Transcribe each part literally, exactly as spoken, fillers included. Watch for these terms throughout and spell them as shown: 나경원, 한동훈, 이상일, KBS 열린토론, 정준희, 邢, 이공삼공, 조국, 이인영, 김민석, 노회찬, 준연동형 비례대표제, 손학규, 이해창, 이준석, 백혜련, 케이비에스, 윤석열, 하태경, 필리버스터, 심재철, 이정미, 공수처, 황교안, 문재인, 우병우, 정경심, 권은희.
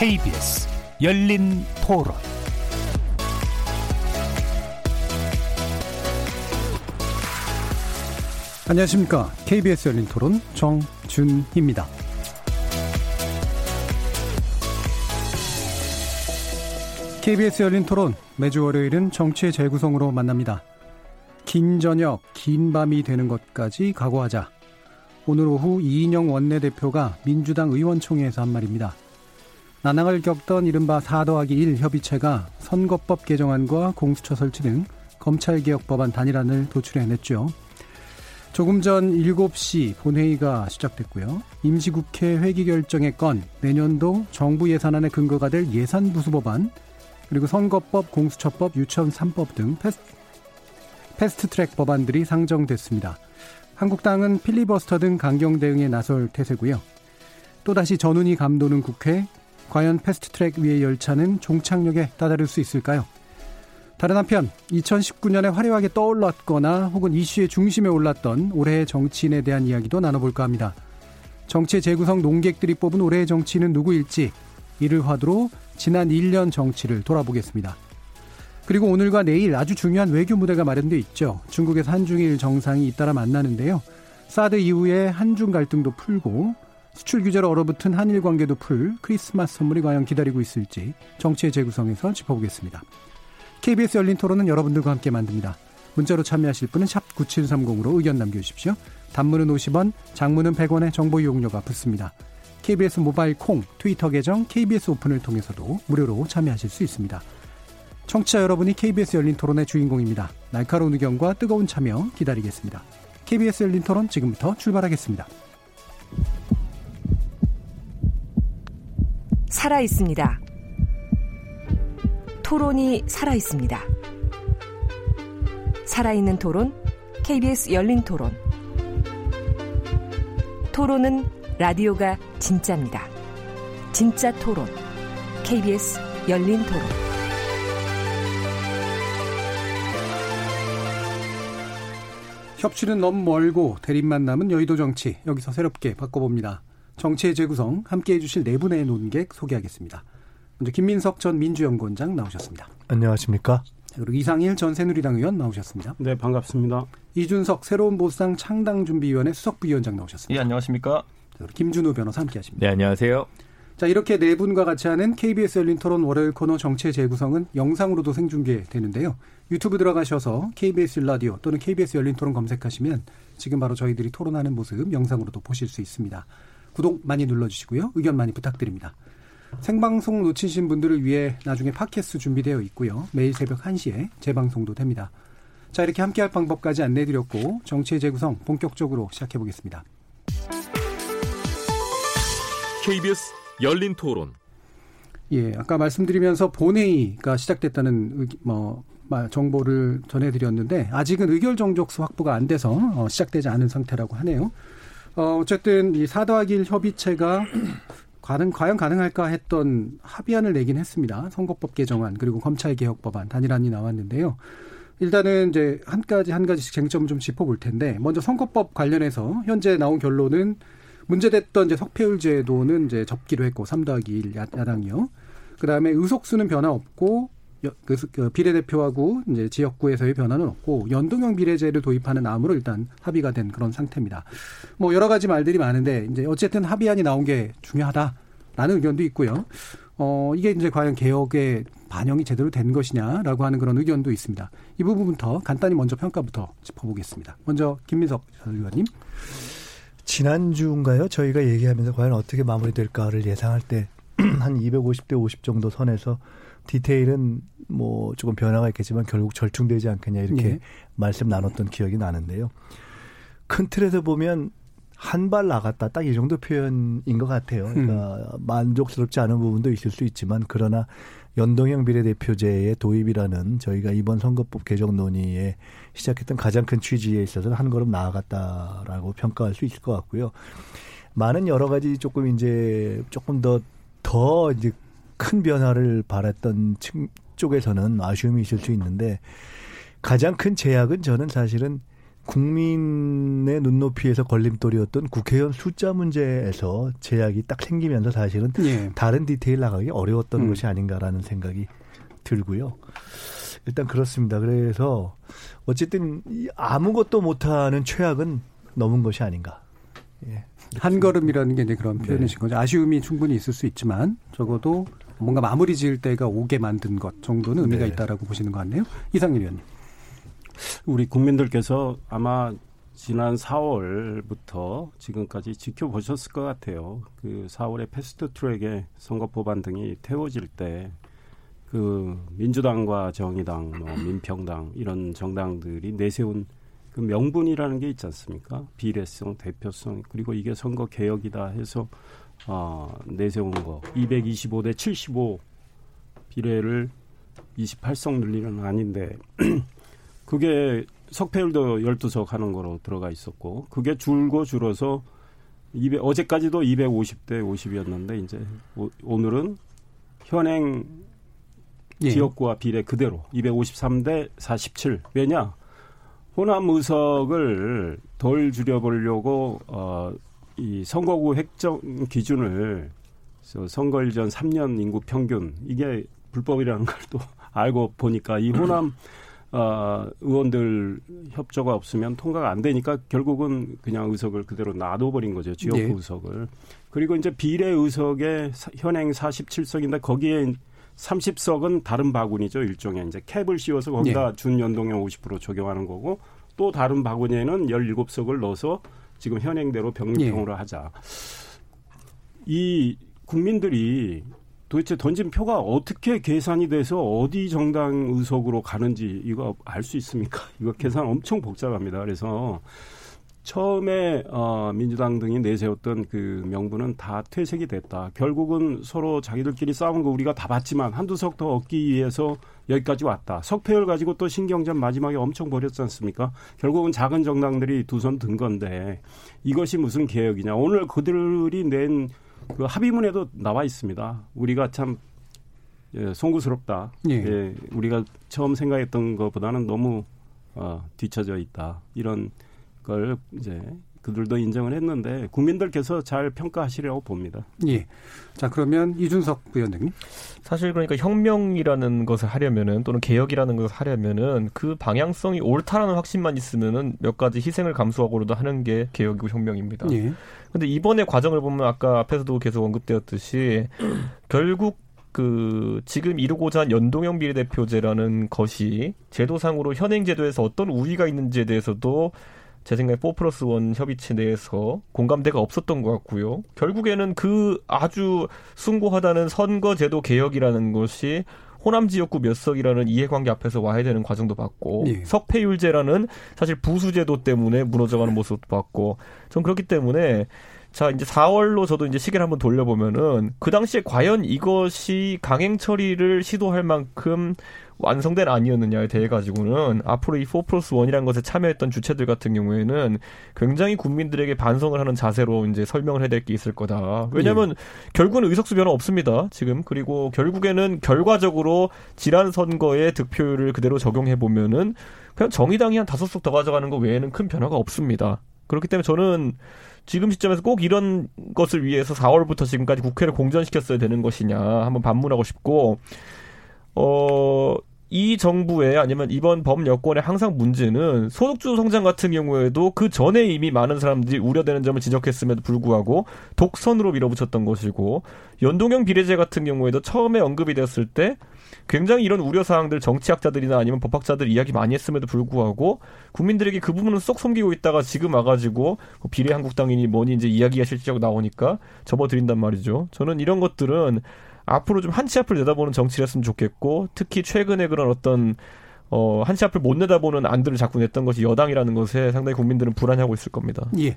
케이비에스 열린토론 안녕하십니까. 케이비에스 열린토론 정준희입니다. 케이비에스 열린토론 매주 월요일은 정치의 재구성으로 만납니다. 긴 저녁, 긴 밤이 되는 것까지 각오하자. 오늘 오후 이인영 원내대표가 민주당 의원총회에서 한 말입니다. 난항을 겪던 이른바 사 더하기 일 협의체가 선거법 개정안과 공수처 설치 등 검찰개혁 법안 단일안을 도출해냈죠. 조금 전 일곱 시 본회의가 시작됐고요. 임시국회 회기 결정의 건, 내년도 정부 예산안의 근거가 될 예산부수 법안, 그리고 선거법, 공수처법, 유치원 삼 법 등 패스트, 패스트트랙 법안들이 상정됐습니다. 한국당은 필리버스터 등 강경 대응에 나설 태세고요. 또다시 전운이 감도는 국회, 과연 패스트트랙 위의 열차는 종착역에 따다를 수 있을까요? 다른 한편 이천십구 년에 화려하게 떠올랐거나 혹은 이슈의 중심에 올랐던 올해의 정치인에 대한 이야기도 나눠볼까 합니다. 정치의 재구성 농객들이 뽑은 올해의 정치인은 누구일지, 이를 화두로 지난 일 년 정치를 돌아보겠습니다. 그리고 오늘과 내일 아주 중요한 외교 무대가 마련돼 있죠. 중국에서 한중일 정상이 잇따라 만나는데요. 사드 이후에 한중 갈등도 풀고 수출 규제로 얼어붙은 한일 관계도 풀 크리스마스 선물이 과연 기다리고 있을지 정치의 재구성에서 짚어보겠습니다. 케이비에스 열린토론은 여러분들과 함께 만듭니다. 문자로 참여하실 분은 샵 구칠삼공으로 의견 남겨주십시오. 단문은 오십 원, 장문은 백 원의 정보 이용료가 붙습니다. 케이비에스 모바일 콩, 트위터 계정, 케이비에스 오픈을 통해서도 무료로 참여하실 수 있습니다. 청취자 여러분이 케이비에스 열린토론의 주인공입니다. 날카로운 의견과 뜨거운 참여 기다리겠습니다. 케이비에스 열린토론 지금부터 출발하겠습니다. 살아있습니다. 토론이 살아있습니다. 살아있는 토론, 케이비에스 열린토론. 토론은 라디오가 진짜입니다. 진짜 토론, 케이비에스 열린토론. 협치는 너무 멀고 대립만 남은 여의도 정치, 여기서 새롭게 바꿔봅니다. 정치의 재구성 함께해 주실 네 분의 논객 소개하겠습니다. 먼저 김민석 전 민주연구원장 나오셨습니다. 안녕하십니까. 그리고 이상일 전 새누리당 의원 나오셨습니다. 네, 반갑습니다. 이준석 새로운 보수당 창당준비위원회 수석부위원장 나오셨습니다. 예, 안녕하십니까. 그리고 김준호 변호사 함께하십니다. 네, 안녕하세요. 자, 이렇게 네 분과 같이 하는 케이비에스 열린토론 월요일 코너 정치의 재구성은 영상으로도 생중계되는데요. 유튜브 들어가셔서 케이비에스 라디오 또는 케이비에스 열린토론 검색하시면 지금 바로 저희들이 토론하는 모습 영상으로도 보실 수 있습니다. 구독 많이 눌러주시고요. 의견 많이 부탁드립니다. 생방송 놓치신 분들을 위해 나중에 팟캐스트 준비되어 있고요. 매일 새벽 한 시에 재방송도 됩니다. 자, 이렇게 함께할 방법까지 안내드렸고 정치의 재구성 본격적으로 시작해보겠습니다. 케이비에스 열린토론. 예, 아까 말씀드리면서 본회의가 시작됐다는 의기, 뭐, 정보를 전해드렸는데 아직은 의결 정족수 확보가 안 돼서 어, 시작되지 않은 상태라고 하네요. 어, 어쨌든 이 사 더하기 일 협의체가 과연, 과연 가능할까 했던 합의안을 내긴 했습니다. 선거법 개정안 그리고 검찰개혁 법안 단일안이 나왔는데요. 일단은 이제 한 가지 한 가지씩 쟁점을 좀 짚어볼 텐데, 먼저 선거법 관련해서 현재 나온 결론은 문제됐던 이제 석패율 제도는 이제 접기로 했고 삼 더하기 일 야당이요. 그다음에 의석수는 변화 없고 비례대표하고 이제 지역구에서의 변화는 없고 연동형 비례제를 도입하는 안으로 일단 합의가 된 그런 상태입니다. 뭐 여러 가지 말들이 많은데 이제 어쨌든 합의안이 나온 게 중요하다라는 의견도 있고요. 어 이게 이제 과연 개혁에 반영이 제대로 된 것이냐라고 하는 그런 의견도 있습니다. 이 부분부터 간단히 먼저 평가부터 짚어보겠습니다. 먼저 김민석 의원님. 지난주인가요? 저희가 얘기하면서 과연 어떻게 마무리될까를 예상할 때 한 이백오십 대 오십 정도 선에서 디테일은 뭐 조금 변화가 있겠지만 결국 절충되지 않겠냐 이렇게 네. 말씀 나눴던 기억이 나는데요. 큰 틀에서 보면 한 발 나갔다 딱 이 정도 표현인 것 같아요. 그러니까 음. 만족스럽지 않은 부분도 있을 수 있지만 그러나 연동형 비례대표제의 도입이라는 저희가 이번 선거법 개정 논의에 시작했던 가장 큰 취지에 있어서는 한 걸음 나아갔다라고 평가할 수 있을 것 같고요. 많은 여러 가지 조금 이제 조금 더, 더 이제 큰 변화를 바랐던 측 쪽에서는 아쉬움이 있을 수 있는데 가장 큰 제약은 저는 사실은 국민의 눈높이에서 걸림돌이었던 국회의원 숫자 문제에서 제약이 딱 생기면서 사실은 예. 다른 디테일 나가기 어려웠던 음. 것이 아닌가라는 생각이 들고요. 일단 그렇습니다. 그래서 어쨌든 아무것도 못하는 최악은 넘은 것이 아닌가. 예. 한 걸음이라는 게 이제 그런 표현이신 네. 거죠. 아쉬움이 충분히 있을 수 있지만 적어도 뭔가 마무리 지을 때가 오게 만든 것 정도는 의미가 네. 있다라고 보시는 것 같네요. 이상일 의원님. 우리 국민들께서 아마 지난 사월부터 지금까지 지켜보셨을 것 같아요. 그 사월에 패스트트랙의 선거법안 등이 태워질 때 그 민주당과 정의당, 뭐 민평당 이런 정당들이 내세운 그 명분이라는 게 있지 않습니까? 비례성, 대표성, 그리고 이게 선거 개혁이다 해서 어, 내세운 거. 이백이십오 대 칠십오 비례를 이십팔 석 늘리는 아닌데 그게 석패율도 십이 석 하는 거로 들어가 있었고 그게 줄고 줄어서 이백, 어제까지도 이백오십 대 오십이었는데 이제 오, 오늘은 현행 예. 지역구와 비례 그대로 이백오십삼 대 사십칠. 왜냐? 호남 의석을 덜 줄여보려고 어, 이 선거구 획정 기준을 선거일 전 삼 년 인구 평균 이게 불법이라는 걸 또 알고 보니까 이 호남 어, 의원들 협조가 없으면 통과가 안 되니까 결국은 그냥 의석을 그대로 놔둬버린 거죠. 지역구 네. 의석을. 그리고 이제 비례 의석에 현행 사십칠 석인데 거기에 삼십 석은 다른 바구니죠. 일종의 이제 캡을 씌워서 거기다 예. 준연동형 오십 퍼센트 적용하는 거고 또 다른 바구니에는 십칠 석을 넣어서 지금 현행대로 병립형으로 예. 하자. 이 국민들이 도대체 던진 표가 어떻게 계산이 돼서 어디 정당 의석으로 가는지 이거 알 수 있습니까? 이거 계산 엄청 복잡합니다. 그래서 처음에 어, 민주당 등이 내세웠던 그 명분은 다 퇴색이 됐다. 결국은 서로 자기들끼리 싸운 거 우리가 다 봤지만 한두 석 더 얻기 위해서 여기까지 왔다. 석패율 가지고 또 신경전 마지막에 엄청 버렸지 않습니까? 결국은 작은 정당들이 두 손 든 건데 이것이 무슨 개혁이냐. 오늘 그들이 낸 그 합의문에도 나와 있습니다. 우리가 참 예, 송구스럽다. 예. 예, 우리가 처음 생각했던 것보다는 너무 어, 뒤처져 있다. 이런 걸 이제 그들도 인정을 했는데 국민들께서 잘 평가하시려고 봅니다. 예. 자 그러면 이준석 위원장님. 사실 그러니까 혁명이라는 것을 하려면은 또는 개혁이라는 것을 하려면은 그 방향성이 옳다라는 확신만 있으면은 몇 가지 희생을 감수하고라도 하는 게 개혁이고 혁명입니다. 그런데 예. 이번에 과정을 보면 아까 앞에서도 계속 언급되었듯이 결국 그 지금 이루고자 한 연동형 비례대표제라는 것이 제도상으로 현행 제도에서 어떤 우위가 있는지에 대해서도 제 생각에 사 플러스 일 협의체 내에서 공감대가 없었던 것 같고요. 결국에는 그 아주 숭고하다는 선거제도 개혁이라는 것이 호남 지역구 몇 석이라는 이해관계 앞에서 와야 되는 과정도 봤고 예. 석패율제라는 사실 부수제도 때문에 무너져가는 모습도 봤고 전 그렇기 때문에 자 이제 사월로 저도 이제 시계를 한번 돌려보면은 그 당시에 과연 이것이 강행 처리를 시도할 만큼 완성된 아니었느냐에 대해 가지고는 앞으로 이 사 플러스 일이라는 것에 참여했던 주체들 같은 경우에는 굉장히 국민들에게 반성을 하는 자세로 이제 설명을 해야 될 게 있을 거다. 왜냐하면 예. 결국은 의석수 변화 없습니다. 지금 그리고 결국에는 결과적으로 지난 선거의 득표율을 그대로 적용해 보면은 그냥 정의당이 한 다섯 석 더 가져가는 것 외에는 큰 변화가 없습니다. 그렇기 때문에 저는 지금 시점에서 꼭 이런 것을 위해서 사월부터 지금까지 국회를 공전시켰어야 되는 것이냐 한번 반문하고 싶고 어. 이 정부의 아니면 이번 범 여권의 항상 문제는 소득주도 성장 같은 경우에도 그 전에 이미 많은 사람들이 우려되는 점을 지적했음에도 불구하고 독선으로 밀어붙였던 것이고 연동형 비례제 같은 경우에도 처음에 언급이 됐을 때 굉장히 이런 우려사항들 정치학자들이나 아니면 법학자들 이야기 많이 했음에도 불구하고 국민들에게 그 부분은 쏙 숨기고 있다가 지금 와가지고 비례한국당이니 뭐니 이제 이야기가 실질적으로 나오니까 접어드린단 말이죠. 저는 이런 것들은 앞으로 좀 한치 앞을 내다보는 정치를 했으면 좋겠고 특히 최근에 그런 어떤 어, 한치 앞을 못 내다보는 안들을 자꾸 냈던 것이 여당이라는 것에 상당히 국민들은 불안해하고 있을 겁니다. 예.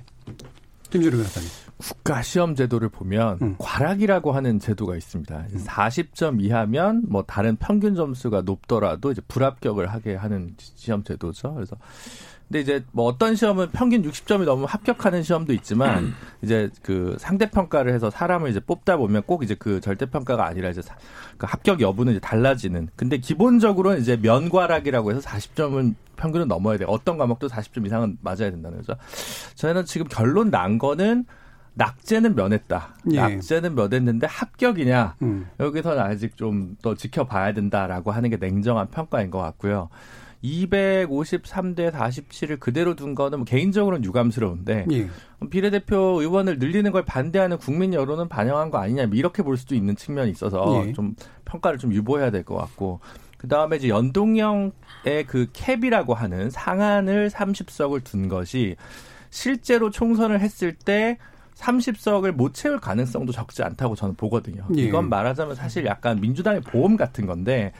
김준우 변호사님. 국가시험 제도를 보면 음. 과락이라고 하는 제도가 있습니다. 음. 사십 점 이하면 뭐 다른 평균 점수가 높더라도 이제 불합격을 하게 하는 시험 제도죠. 그래서 근데 이제 뭐 어떤 시험은 평균 육십 점이 넘으면 합격하는 시험도 있지만 음. 이제 그 상대 평가를 해서 사람을 이제 뽑다 보면 꼭 이제 그 절대 평가가 아니라 이제 사, 그 합격 여부는 이제 달라지는. 근데 기본적으로는 이제 면과락이라고 해서 사십 점은 평균은 넘어야 돼. 어떤 과목도 사십 점 이상은 맞아야 된다는 거죠. 저희는 지금 결론 난 거는 낙제는 면했다. 예. 낙제는 면했는데 합격이냐. 음. 여기서는 아직 좀 더 지켜봐야 된다라고 하는 게 냉정한 평가인 것 같고요. 이백오십삼 대 사십칠을 그대로 둔 거는 개인적으로는 유감스러운데 예. 비례대표 의원을 늘리는 걸 반대하는 국민 여론은 반영한 거 아니냐 이렇게 볼 수도 있는 측면이 있어서 예. 좀 평가를 좀 유보해야 될 것 같고 그다음에 이제 연동형의 그 캡이라고 하는 상한을 삼십 석을 둔 것이 실제로 총선을 했을 때 삼십 석을 못 채울 가능성도 적지 않다고 저는 보거든요. 예. 이건 말하자면 사실 약간 민주당의 보험 같은 건데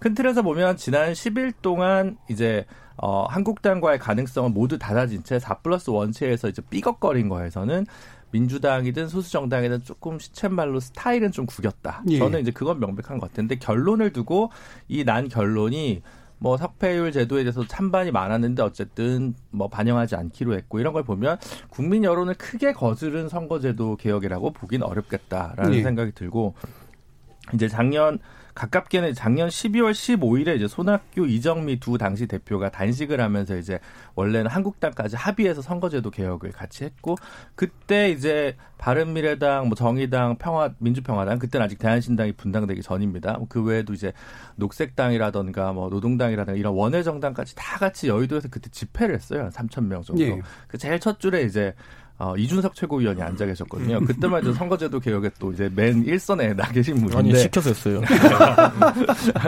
큰 틀에서 보면 지난 십 일 동안 이제 어, 한국당과의 가능성은 모두 닫아진 채 사 플러스 일 체에서 이제 삐걱거린 거에서는 민주당이든 소수정당이든 조금 시쳇말로 스타일은 좀 구겼다. 예. 저는 이제 그건 명백한 것 같은데 결론을 두고 이 난 결론이 뭐 석패율 제도에 대해서 찬반이 많았는데 어쨌든 뭐 반영하지 않기로 했고 이런 걸 보면 국민 여론을 크게 거스른 선거제도 개혁이라고 보긴 어렵겠다라는 예. 생각이 들고 이제 작년 가깝게는 작년 십이월 십오일에 이제 손학규, 이정미 두 당시 대표가 단식을 하면서 이제 원래는 한국당까지 합의해서 선거제도 개혁을 같이 했고 그때 이제 바른미래당, 뭐 정의당, 평화, 민주평화당 그때는 아직 대한신당이 분당되기 전입니다. 그 외에도 이제 녹색당이라든가 뭐 노동당이라든가 이런 원외정당까지 다 같이 여의도에서 그때 집회를 했어요. 삼천 명 정도. 예. 그 제일 첫 줄에 이제 어, 이준석 최고위원이 앉아 계셨거든요. 그때만 해도 선거제도 개혁에 또 이제 맨 일선에 나 계신 분인데. 아니, 시켰었어요.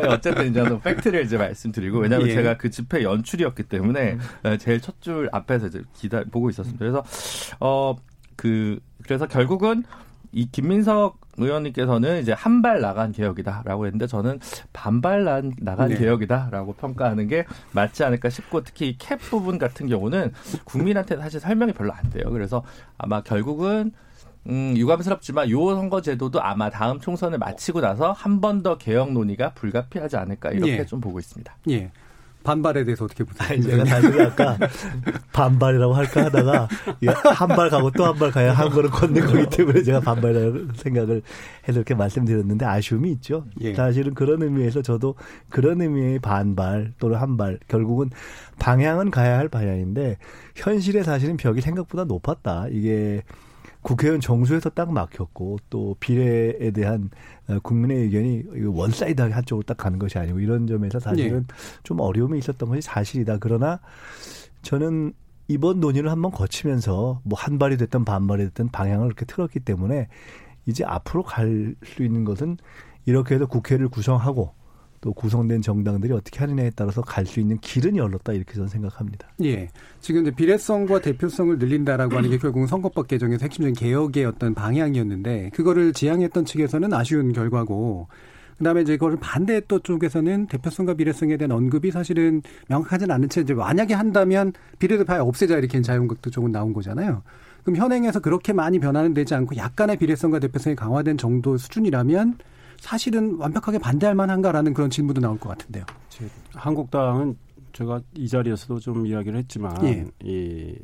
어쨌든 이제 팩트를 이제 말씀드리고, 왜냐면 예. 제가 그 집회 연출이었기 때문에 제일 첫 줄 앞에서 이제 기다, 보고 있었습니다. 그래서, 어, 그, 그래서 결국은 이 김민석 의원님께서는 이제 한 발 나간 개혁이다라고 했는데 저는 반발 난, 나간 네. 개혁이다라고 평가하는 게 맞지 않을까 싶고 특히 이 캡 부분 같은 경우는 국민한테 사실 설명이 별로 안 돼요. 그래서 아마 결국은 음, 유감스럽지만 이 선거제도도 아마 다음 총선을 마치고 나서 한 번 더 개혁 논의가 불가피하지 않을까 이렇게 예. 좀 보고 있습니다. 예. 반발에 대해서 어떻게 보세요? 아니, 내가 나중에 아까 반발이라고 할까 하다가 한 발 가고 또 한 발 가야 한 걸음 걷는 거기 때문에 제가 반발이라고 생각을 해서 이렇게 말씀드렸는데 아쉬움이 있죠. 예. 사실은 그런 의미에서 저도 그런 의미의 반발 또는 한 발 결국은 방향은 가야 할 방향인데 현실의 사실은 벽이 생각보다 높았다. 이게 국회의원 정수에서 딱 막혔고 또 비례에 대한 국민의 의견이 원사이드하게 한쪽으로 딱 가는 것이 아니고 이런 점에서 사실은 예. 좀 어려움이 있었던 것이 사실이다. 그러나 저는 이번 논의를 한번 거치면서 뭐 한 발이 됐든 반발이 됐든 방향을 이렇게 틀었기 때문에 이제 앞으로 갈 수 있는 것은 이렇게 해서 국회를 구성하고 또 구성된 정당들이 어떻게 하느냐에 따라서 갈 수 있는 길은 열렸다 이렇게 저는 생각합니다. 예, 지금 이제 비례성과 대표성을 늘린다라고 하는 게 결국은 선거법 개정에서 핵심적인 개혁의 어떤 방향이었는데 그거를 지향했던 측에서는 아쉬운 결과고 그다음에 이제 그걸 반대했던 쪽에서는 대표성과 비례성에 대한 언급이 사실은 명확하지는 않은 채 이제 만약에 한다면 비례대표를 없애자 이렇게 자유한국당도 조금 나온 거잖아요. 그럼 현행에서 그렇게 많이 변화는 되지 않고 약간의 비례성과 대표성이 강화된 정도 수준이라면 사실은 완벽하게 반대할 만한가라는 그런 질문도 나올 것 같은데요. 한국당은 제가 이 자리에서도 좀 이야기를 했지만 예. 이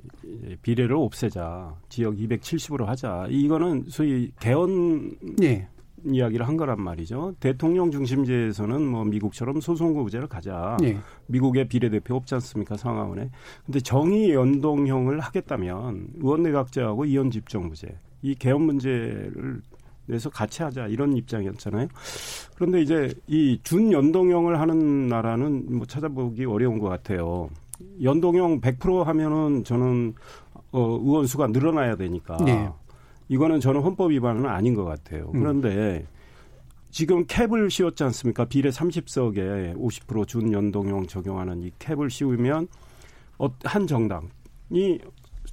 비례를 없애자, 지역 이백칠십으로 하자. 이거는 소위 개헌 예. 이야기를 한 거란 말이죠. 대통령 중심제에서는 뭐 미국처럼 소선거구제를 가자. 예. 미국의 비례대표 없지 않습니까, 상하원에. 그런데 정의 연동형을 하겠다면 의원내각제하고 이원집정부제, 이 개헌 문제를 그래서 같이 하자 이런 입장이었잖아요. 그런데 이제 이 준연동형을 하는 나라는 뭐 찾아보기 어려운 것 같아요. 연동형 백 퍼센트 하면은 저는 어, 의원 수가 늘어나야 되니까 네. 이거는 저는 헌법 위반은 아닌 것 같아요. 그런데 음. 지금 캡을 씌웠지 않습니까? 비례 삼십 석에 오십 퍼센트 준연동형 적용하는 이 캡을 씌우면 한 정당이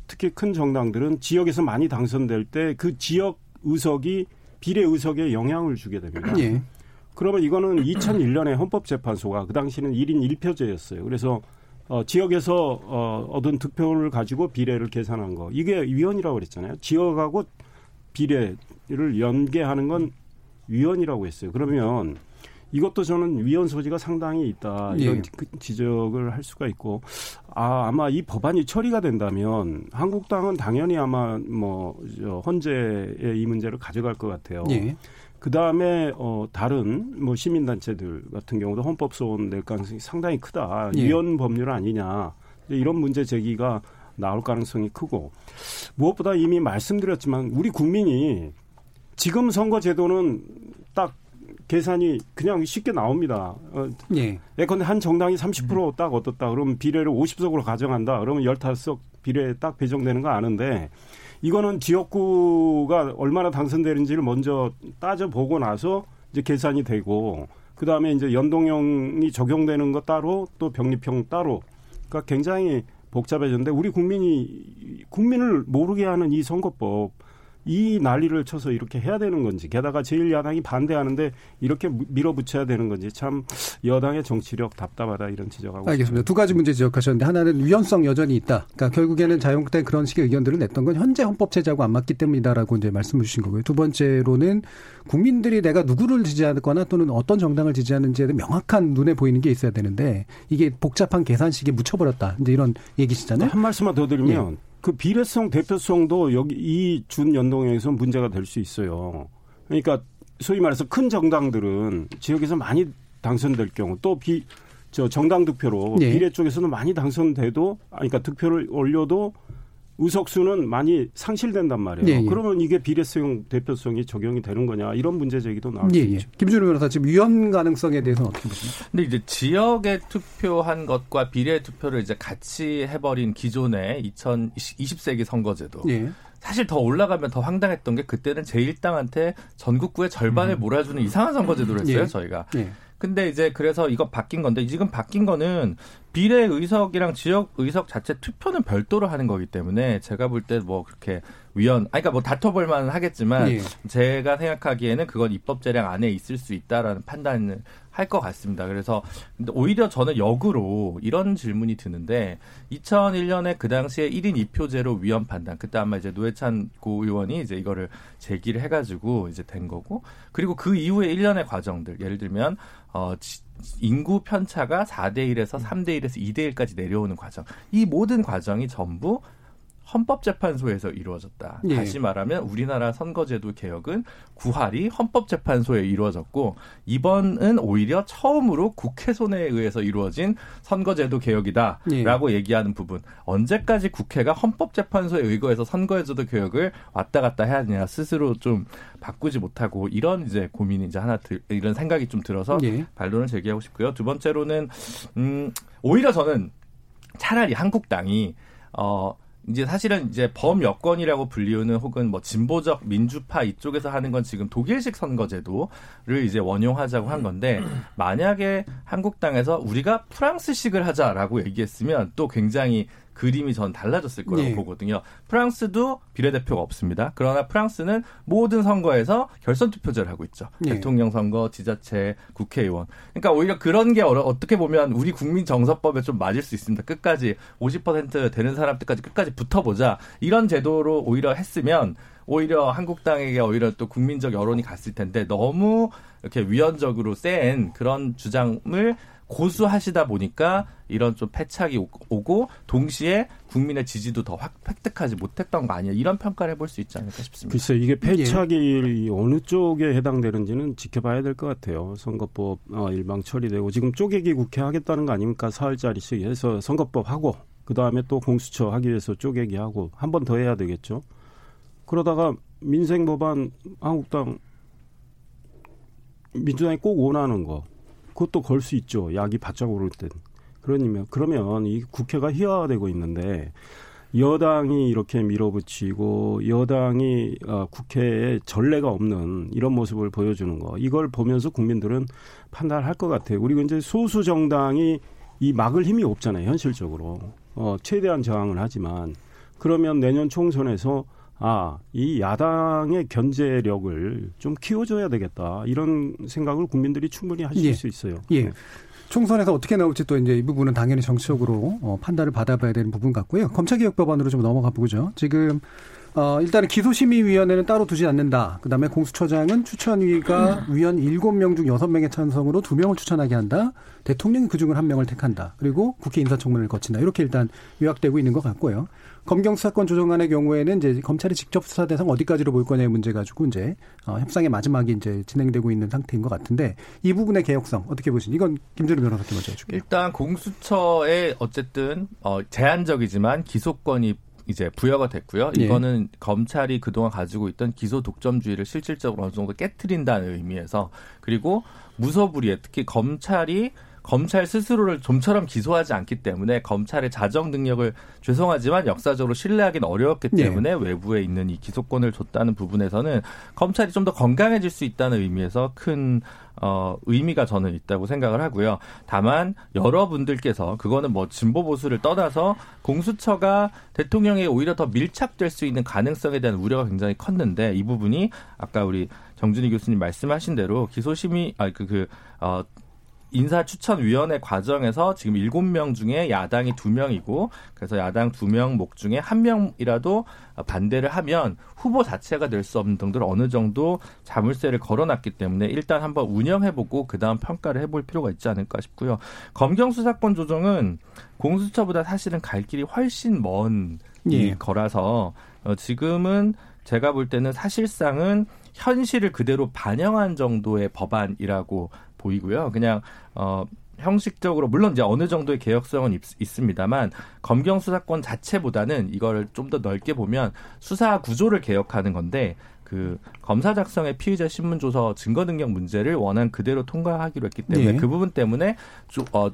특히 큰 정당들은 지역에서 많이 당선될 때 그 지역 의석이 비례 의석에 영향을 주게 됩니다. 예. 그러면 이거는 이천일 년에 헌법재판소가 그 당시는 일 인 일 표제였어요. 그래서 어, 지역에서 어, 얻은 득표를 가지고 비례를 계산한 거. 이게 위헌이라고 그랬잖아요. 지역하고 비례를 연계하는 건 위헌이라고 했어요. 그러면 이것도 저는 위헌 소지가 상당히 있다. 이런 예. 지적을 할 수가 있고, 아, 아마 이 법안이 처리가 된다면 한국당은 당연히 아마 뭐 헌재에 이 문제를 가져갈 것 같아요. 예. 그다음에 어, 다른 뭐 시민단체들 같은 경우도 헌법소원 낼 가능성이 상당히 크다. 예. 위헌 법률 아니냐. 이런 문제 제기가 나올 가능성이 크고, 무엇보다 이미 말씀드렸지만 우리 국민이 지금 선거 제도는 딱 계산이 그냥 쉽게 나옵니다. 예. 예컨대 한 정당이 삼십 퍼센트 딱 얻었다. 그러면 비례를 오십 석으로 가정한다. 그러면 십오 석 비례에 딱 배정되는 거 아는데, 이거는 지역구가 얼마나 당선되는지를 먼저 따져보고 나서 이제 계산이 되고, 그 다음에 이제 연동형이 적용되는 거 따로, 또 병립형 따로. 그러니까 굉장히 복잡해졌는데, 우리 국민이, 국민을 모르게 하는 이 선거법, 이 난리를 쳐서 이렇게 해야 되는 건지, 게다가 제1야당이 반대하는데 이렇게 밀어붙여야 되는 건지, 참 여당의 정치력 답답하다, 이런 지적하고 알겠습니다. 싶습니다. 두 가지 문제 지적하셨는데, 하나는 위헌성 여전히 있다. 그러니까 결국에는 자유한국당이 그런 식의 의견들을 냈던 건 현재 헌법 체제하고 안 맞기 때문이다라고 이제 말씀해 주신 거고요. 두 번째로는 국민들이 내가 누구를 지지하거나 또는 어떤 정당을 지지하는지에 대한 명확한 눈에 보이는 게 있어야 되는데, 이게 복잡한 계산식에 묻혀버렸다, 이제 이런 얘기시잖아요. 한 말씀만 더 드리면. 예. 그 비례성, 대표성도 여기 이 준연동형에서 문제가 될 수 있어요. 그러니까 소위 말해서 큰 정당들은 지역에서 많이 당선될 경우, 또 비, 저 정당 득표로 네. 비례 쪽에서는 많이 당선돼도, 그러니까 득표를 올려도 의석수는 많이 상실된단 말이에요. 예, 예. 그러면 이게 비례성, 대표성이 적용이 되는 거냐, 이런 문제 제기도 나올 예, 수 예. 있죠. 김준우 변호사, 지금 위헌 가능성에 대해서는 어떻게 보십니까? 근데 이제 지역에 투표한 것과 비례 투표를 이제 같이 해버린 기존의 이십 세기 선거제도. 예. 사실 더 올라가면 더 황당했던 게, 그때는 제일 당한테 전국구의 절반을 음. 몰아주는 이상한 선거제도를 했어요. 예. 저희가. 예. 근데 이제 그래서 이거 바뀐 건데, 지금 바뀐 거는 비례 의석이랑 지역 의석 자체 투표는 별도로 하는 거기 때문에, 제가 볼 때 뭐 그렇게 위헌, 아니, 그러니까 뭐 다퉈볼만 하겠지만, 예. 제가 생각하기에는 그건 입법재량 안에 있을 수 있다라는 판단을 할 것 같습니다. 그래서 오히려 저는 역으로 이런 질문이 드는데, 이천일 년에 그 당시에 일 인 이 표제로 위헌 판단, 그때 아마 이제 노회찬 고 의원이 이제 이거를 제기를 해가지고 이제 된 거고, 그리고 그 이후에 일 년의 과정들, 예를 들면, 어, 인구 편차가 사 대 일에서 삼 대 일에서 이 대 일까지 내려오는 과정, 이 모든 과정이 전부 헌법재판소에서 이루어졌다. 예. 다시 말하면 우리나라 선거제도 개혁은 구할이 헌법재판소에 이루어졌고, 이번은 오히려 처음으로 국회 손에 의해서 이루어진 선거제도 개혁이다라고 예. 얘기하는 부분. 언제까지 국회가 헌법재판소에 의거해서 선거제도 개혁을 왔다 갔다 해야 하냐, 스스로 좀 바꾸지 못하고, 이런 이제 고민이 이제 하나 들, 이런 생각이 좀 들어서 예. 반론을 제기하고 싶고요. 두 번째로는 음, 오히려 저는 차라리 한국당이 어. 이제 사실은 이제 범여권이라고 불리우는, 혹은 뭐 진보적 민주파 이쪽에서 하는 건 지금 독일식 선거제도를 이제 원용하자고 한 건데, 만약에 한국당에서 우리가 프랑스식을 하자라고 얘기했으면 또 굉장히 그림이 전 달라졌을 거라고 네. 보거든요. 프랑스도 비례대표가 없습니다. 그러나 프랑스는 모든 선거에서 결선투표제를 하고 있죠. 네. 대통령 선거, 지자체, 국회의원. 그러니까 오히려 그런 게 어떻게 보면 우리 국민 정서법에 좀 맞을 수 있습니다. 끝까지 오십 퍼센트 되는 사람들까지 끝까지 붙어보자. 이런 제도로 오히려 했으면 오히려 한국당에게 오히려 또 국민적 여론이 갔을 텐데, 너무 이렇게 위헌적으로 센 그런 주장을 고수하시다 보니까 이런 좀 패착이 오고, 동시에 국민의 지지도 더 확 획득하지 못했던 거 아니야, 이런 평가를 해볼 수 있지 않을까 싶습니다. 글쎄요. 이게 패착이 예. 어느 쪽에 해당되는지는 지켜봐야 될 것 같아요. 선거법 일방 처리되고, 지금 쪼개기 국회 하겠다는 거 아닙니까? 사흘짜리씩 해서 선거법 하고, 그다음에 또 공수처 하기 위해서 쪼개기 하고, 한 번 더 해야 되겠죠. 그러다가 민생 법안, 한국당, 민주당이 꼭 원하는 거, 그것도 걸 수 있죠. 약이 바짝 오를 땐. 그러면, 그러면 이 국회가 희화화되고 있는데, 여당이 이렇게 밀어붙이고, 여당이 국회에 전례가 없는 이런 모습을 보여주는 거, 이걸 보면서 국민들은 판단을 할 것 같아요. 그리고 이제 소수 정당이 이 막을 힘이 없잖아요, 현실적으로. 어, 최대한 저항을 하지만, 그러면 내년 총선에서 아, 이 야당의 견제력을 좀 키워줘야 되겠다, 이런 생각을 국민들이 충분히 하실 예. 수 있어요. 예. 네. 총선에서 어떻게 나올지 또 이제 이 부분은 당연히 정치적으로 어, 판단을 받아봐야 되는 부분 같고요. 검찰개혁 법안으로 좀 넘어가 보죠. 지금 어, 일단은 기소심의위원회는 따로 두지 않는다. 그다음에 공수처장은 추천위가 위원 일곱 명 중 여섯 명의 찬성으로 두 명을 추천하게 한다. 대통령이 그중을 한 명을 택한다. 그리고 국회 인사청문회를 거친다. 이렇게 일단 요약되고 있는 것 같고요. 검경 수사권 조정안의 경우에는 이제 검찰이 직접 수사 대상 어디까지로 볼 거냐의 문제 가지고 이제 어, 협상의 마지막이 이제 진행되고 있는 상태인 것 같은데 이 부분의 개혁성 어떻게 보시는지 이건 김준우 변호사께 먼저 해줄게요. 일단 공수처에 어쨌든 어, 제한적이지만 기소권이 이제 부여가 됐고요. 이거는 예. 검찰이 그동안 가지고 있던 기소 독점주의를 실질적으로 어느 정도 깨트린다는 의미에서 그리고 무소불위에 특히 검찰이 검찰 스스로를 좀처럼 기소하지 않기 때문에 검찰의 자정 능력을 죄송하지만 역사적으로 신뢰하기는 어려웠기 때문에 예. 외부에 있는 이 기소권을 줬다는 부분에서는 검찰이 좀 더 건강해질 수 있다는 의미에서 큰 어, 의미가 저는 있다고 생각을 하고요. 다만 여러분들께서 그거는 뭐 진보 보수를 떠나서 공수처가 대통령에 오히려 더 밀착될 수 있는 가능성에 대한 우려가 굉장히 컸는데 이 부분이 아까 우리 정준희 교수님 말씀하신 대로 기소심의 아, 그, 그, 어, 인사추천위원회 과정에서 지금 일곱 명 중에 야당이 두 명이고 그래서 야당 두 명 목 중에 한 명이라도 반대를 하면 후보 자체가 될 수 없는 정도로 어느 정도 자물쇠를 걸어놨기 때문에 일단 한번 운영해보고 그다음 평가를 해볼 필요가 있지 않을까 싶고요. 검경수사권 조정은 공수처보다 사실은 갈 길이 훨씬 먼 예. 거라서 지금은 제가 볼 때는 사실상은 현실을 그대로 반영한 정도의 법안이라고 보이고요. 그냥 어, 형식적으로 물론 이제 어느 정도의 개혁성은 있, 있습니다만 검경 수사권 자체보다는 이걸 좀 더 넓게 보면 수사 구조를 개혁하는 건데 그 검사 작성의 피의자 신문 조서 증거 능력 문제를 원안 그대로 통과하기로 했기 때문에 네. 그 부분 때문에 조, 어,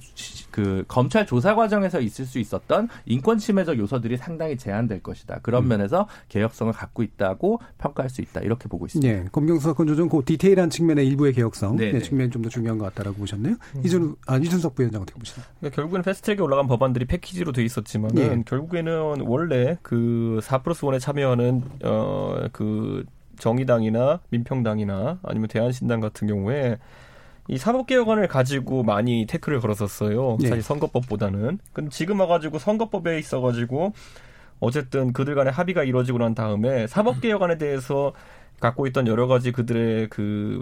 그 검찰 조사 과정에서 있을 수 있었던 인권 침해적 요소들이 상당히 제한될 것이다. 그런 음. 면에서 개혁성을 갖고 있다고 평가할 수 있다. 이렇게 보고 있습니다. 네. 검경 수사권 조정 그 디테일한 측면의 일부의 개혁성 네, 측면이 좀 더 중요한 것 같다라고 보셨네요. 음. 이준 아, 이준석 부위원장 어떻게 보시나요? 그러니까 결국에는 패스트트랙에 올라간 법안들이 패키지로 돼 있었지만 네. 결국에는 원래 그 사 플러스 일에 참여하는 어, 그 정의당이나 민평당이나 아니면 대한신당 같은 경우에 이 산업개혁안을 가지고 많이 태클을 걸었었어요. 네. 사실 선거법보다는. 근데 지금 와가지고 선거법에 있어가지고 어쨌든 그들 간의 합의가 이루어지고 난 다음에 산업개혁안에 대해서 갖고 있던 여러 가지 그들의 그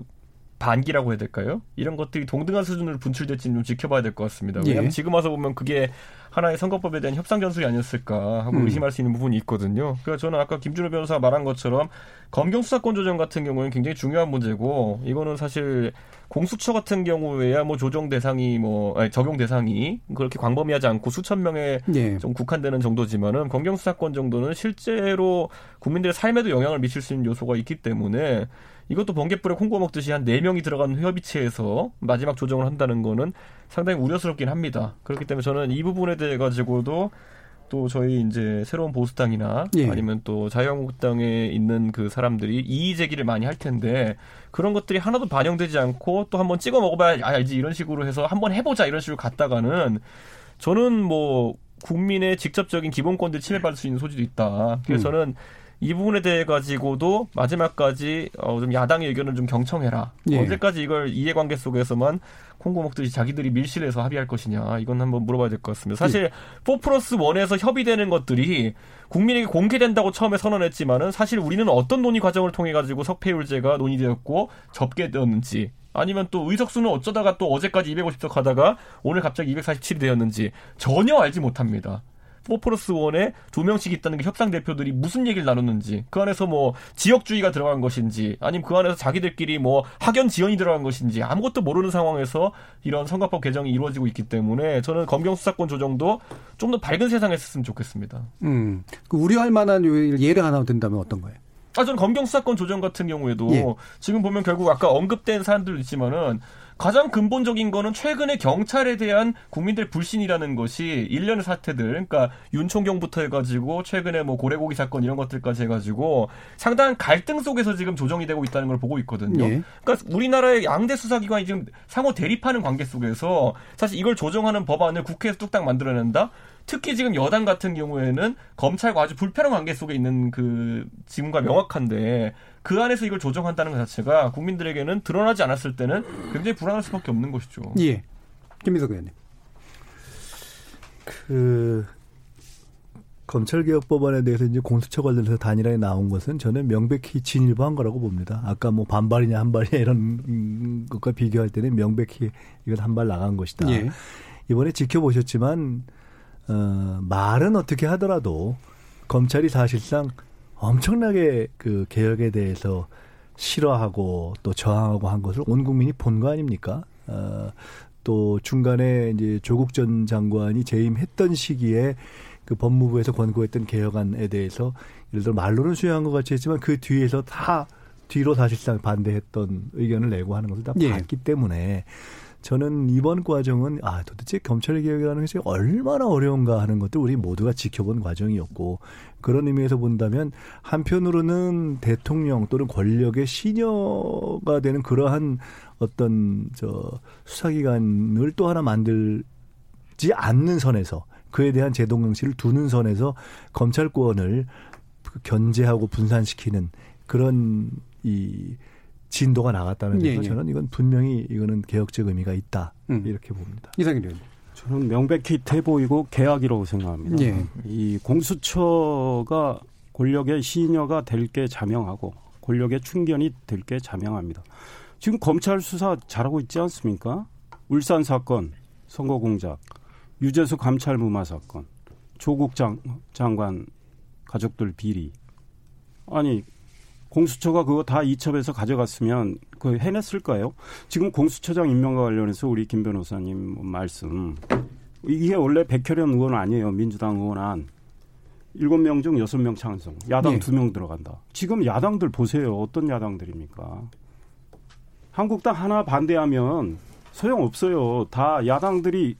반기라고 해야 될까요? 이런 것들이 동등한 수준으로 분출될지는 좀 지켜봐야 될 것 같습니다. 왜냐하면 예. 지금 와서 보면 그게 하나의 선거법에 대한 협상 전술이 아니었을까 하고 음. 의심할 수 있는 부분이 있거든요. 그래서 저는 아까 김준호 변호사가 말한 것처럼 검경 수사권 조정 같은 경우는 굉장히 중요한 문제고 이거는 사실 공수처 같은 경우에야 뭐 조정 대상이 뭐 아니, 적용 대상이 그렇게 광범위하지 않고 수천 명에 예. 좀 국한되는 정도지만은 검경 수사권 정도는 실제로 국민들의 삶에도 영향을 미칠 수 있는 요소가 있기 때문에. 이것도 번개불에 콩고 먹듯이 한 네 명이 들어간 협의체에서 마지막 조정을 한다는 거는 상당히 우려스럽긴 합니다. 그렇기 때문에 저는 이 부분에 대해 가지고도 또 저희 이제 새로운 보수당이나 예. 아니면 또 자유한국당에 있는 그 사람들이 이의 제기를 많이 할 텐데 그런 것들이 하나도 반영되지 않고 또 한번 찍어 먹어봐야 알지 이런 식으로 해서 한번 해보자 이런 식으로 갔다가는 저는 뭐 국민의 직접적인 기본권들 침해받을 수 있는 소지도 있다. 그래서 음. 저는 이 부분에 대해 가지고도 마지막까지 어 좀 야당의 의견을 좀 경청해라. 예. 언제까지 이걸 이해관계 속에서만 콩고 먹듯이 자기들이 밀실에서 합의할 것이냐. 이건 한번 물어봐야 될 것 같습니다. 사실 예. 사 플러스 일에서 협의되는 것들이 국민에게 공개된다고 처음에 선언했지만은 사실 우리는 어떤 논의 과정을 통해 가지고 석패율제가 논의되었고 접게 되었는지 아니면 또 의석수는 어쩌다가 또 어제까지 이백오십 석 하다가 오늘 갑자기 이백사십칠이 되었는지 전혀 알지 못합니다. 사 플러스 일에 두 명씩 있다는 게 협상 대표들이 무슨 얘기를 나눴는지 그 안에서 뭐 지역주의가 들어간 것인지 아니면 그 안에서 자기들끼리 뭐 학연 지연이 들어간 것인지 아무것도 모르는 상황에서 이런 선거법 개정이 이루어지고 있기 때문에 저는 검경 수사권 조정도 좀 더 밝은 세상에 있었으면 좋겠습니다. 음, 그 우려할 만한 예를 하나 든다면 어떤 거예요? 아, 저는 검경 수사권 조정 같은 경우에도 예. 지금 보면 결국 아까 언급된 사람들도 있지만은 가장 근본적인 거는 최근에 경찰에 대한 국민들 불신이라는 것이 일련의 사태들, 그러니까 윤총경부터 해가지고 최근에 뭐 고래고기 사건 이런 것들까지 해가지고 상당한 갈등 속에서 지금 조정이 되고 있다는 걸 보고 있거든요. 예. 그러니까 우리나라의 양대 수사기관이 지금 상호 대립하는 관계 속에서 사실 이걸 조정하는 법안을 국회에서 뚝딱 만들어낸다? 특히 지금 여당 같은 경우에는 검찰과 아주 불편한 관계 속에 있는 그 지금과 명확한데 그 안에서 이걸 조정한다는 것 자체가 국민들에게는 드러나지 않았을 때는 굉장히 불안할 수밖에 없는 것이죠. 예, 김민석 의원님. 그 검찰개혁법안에 대해서 이제 공수처 관련해서 단일하게 나온 것은 저는 명백히 진일보한 거라고 봅니다. 아까 뭐 반발이냐 한발이냐 이런 것과 비교할 때는 명백히 이건 한발 나간 것이다. 예. 이번에 지켜보셨지만 어, 말은 어떻게 하더라도 검찰이 사실상 엄청나게 그 개혁에 대해서 싫어하고 또 저항하고 한 것을 온 국민이 본 거 아닙니까? 어, 또 중간에 이제 조국 전 장관이 재임했던 시기에 그 법무부에서 권고했던 개혁안에 대해서 예를 들어 말로는 수용한 것 같이 했지만 그 뒤에서 다 뒤로 사실상 반대했던 의견을 내고 하는 것을 다 예. 봤기 때문에 저는 이번 과정은 아 도대체 검찰개혁이라는 것이 얼마나 어려운가 하는 것도 우리 모두가 지켜본 과정이었고 그런 의미에서 본다면 한편으로는 대통령 또는 권력의 시녀가 되는 그러한 어떤 저 수사기관을 또 하나 만들지 않는 선에서 그에 대한 제동 장치를 두는 선에서 검찰권을 견제하고 분산시키는 그런 이 진도가 나갔다는 데서 예, 예. 저는 이건 분명히 이거는 개혁적 의미가 있다 음. 이렇게 봅니다. 이상일 의원님. 저는 명백히 태 보이고 개악이라고 생각합니다. 예. 이 공수처가 권력의 시녀가 될 게 자명하고 권력의 충견이 될 게 자명합니다. 지금 검찰 수사 잘하고 있지 않습니까? 울산 사건, 선거 공작, 유재수 감찰 무마 사건, 조국 장, 장관 가족들 비리. 아니 공수처가 그거 다 이첩해서 가져갔으면 그 해냈을까요? 지금 공수처장 임명과 관련해서 우리 김 변호사님 말씀. 이게 원래 백혜련 의원 아니에요. 민주당 의원안. 일곱 명 중 여섯 명 찬성. 야당 네. 두 명 들어간다. 지금 야당들 보세요. 어떤 야당들입니까? 한국당 하나 반대하면 소용없어요. 다 야당들이.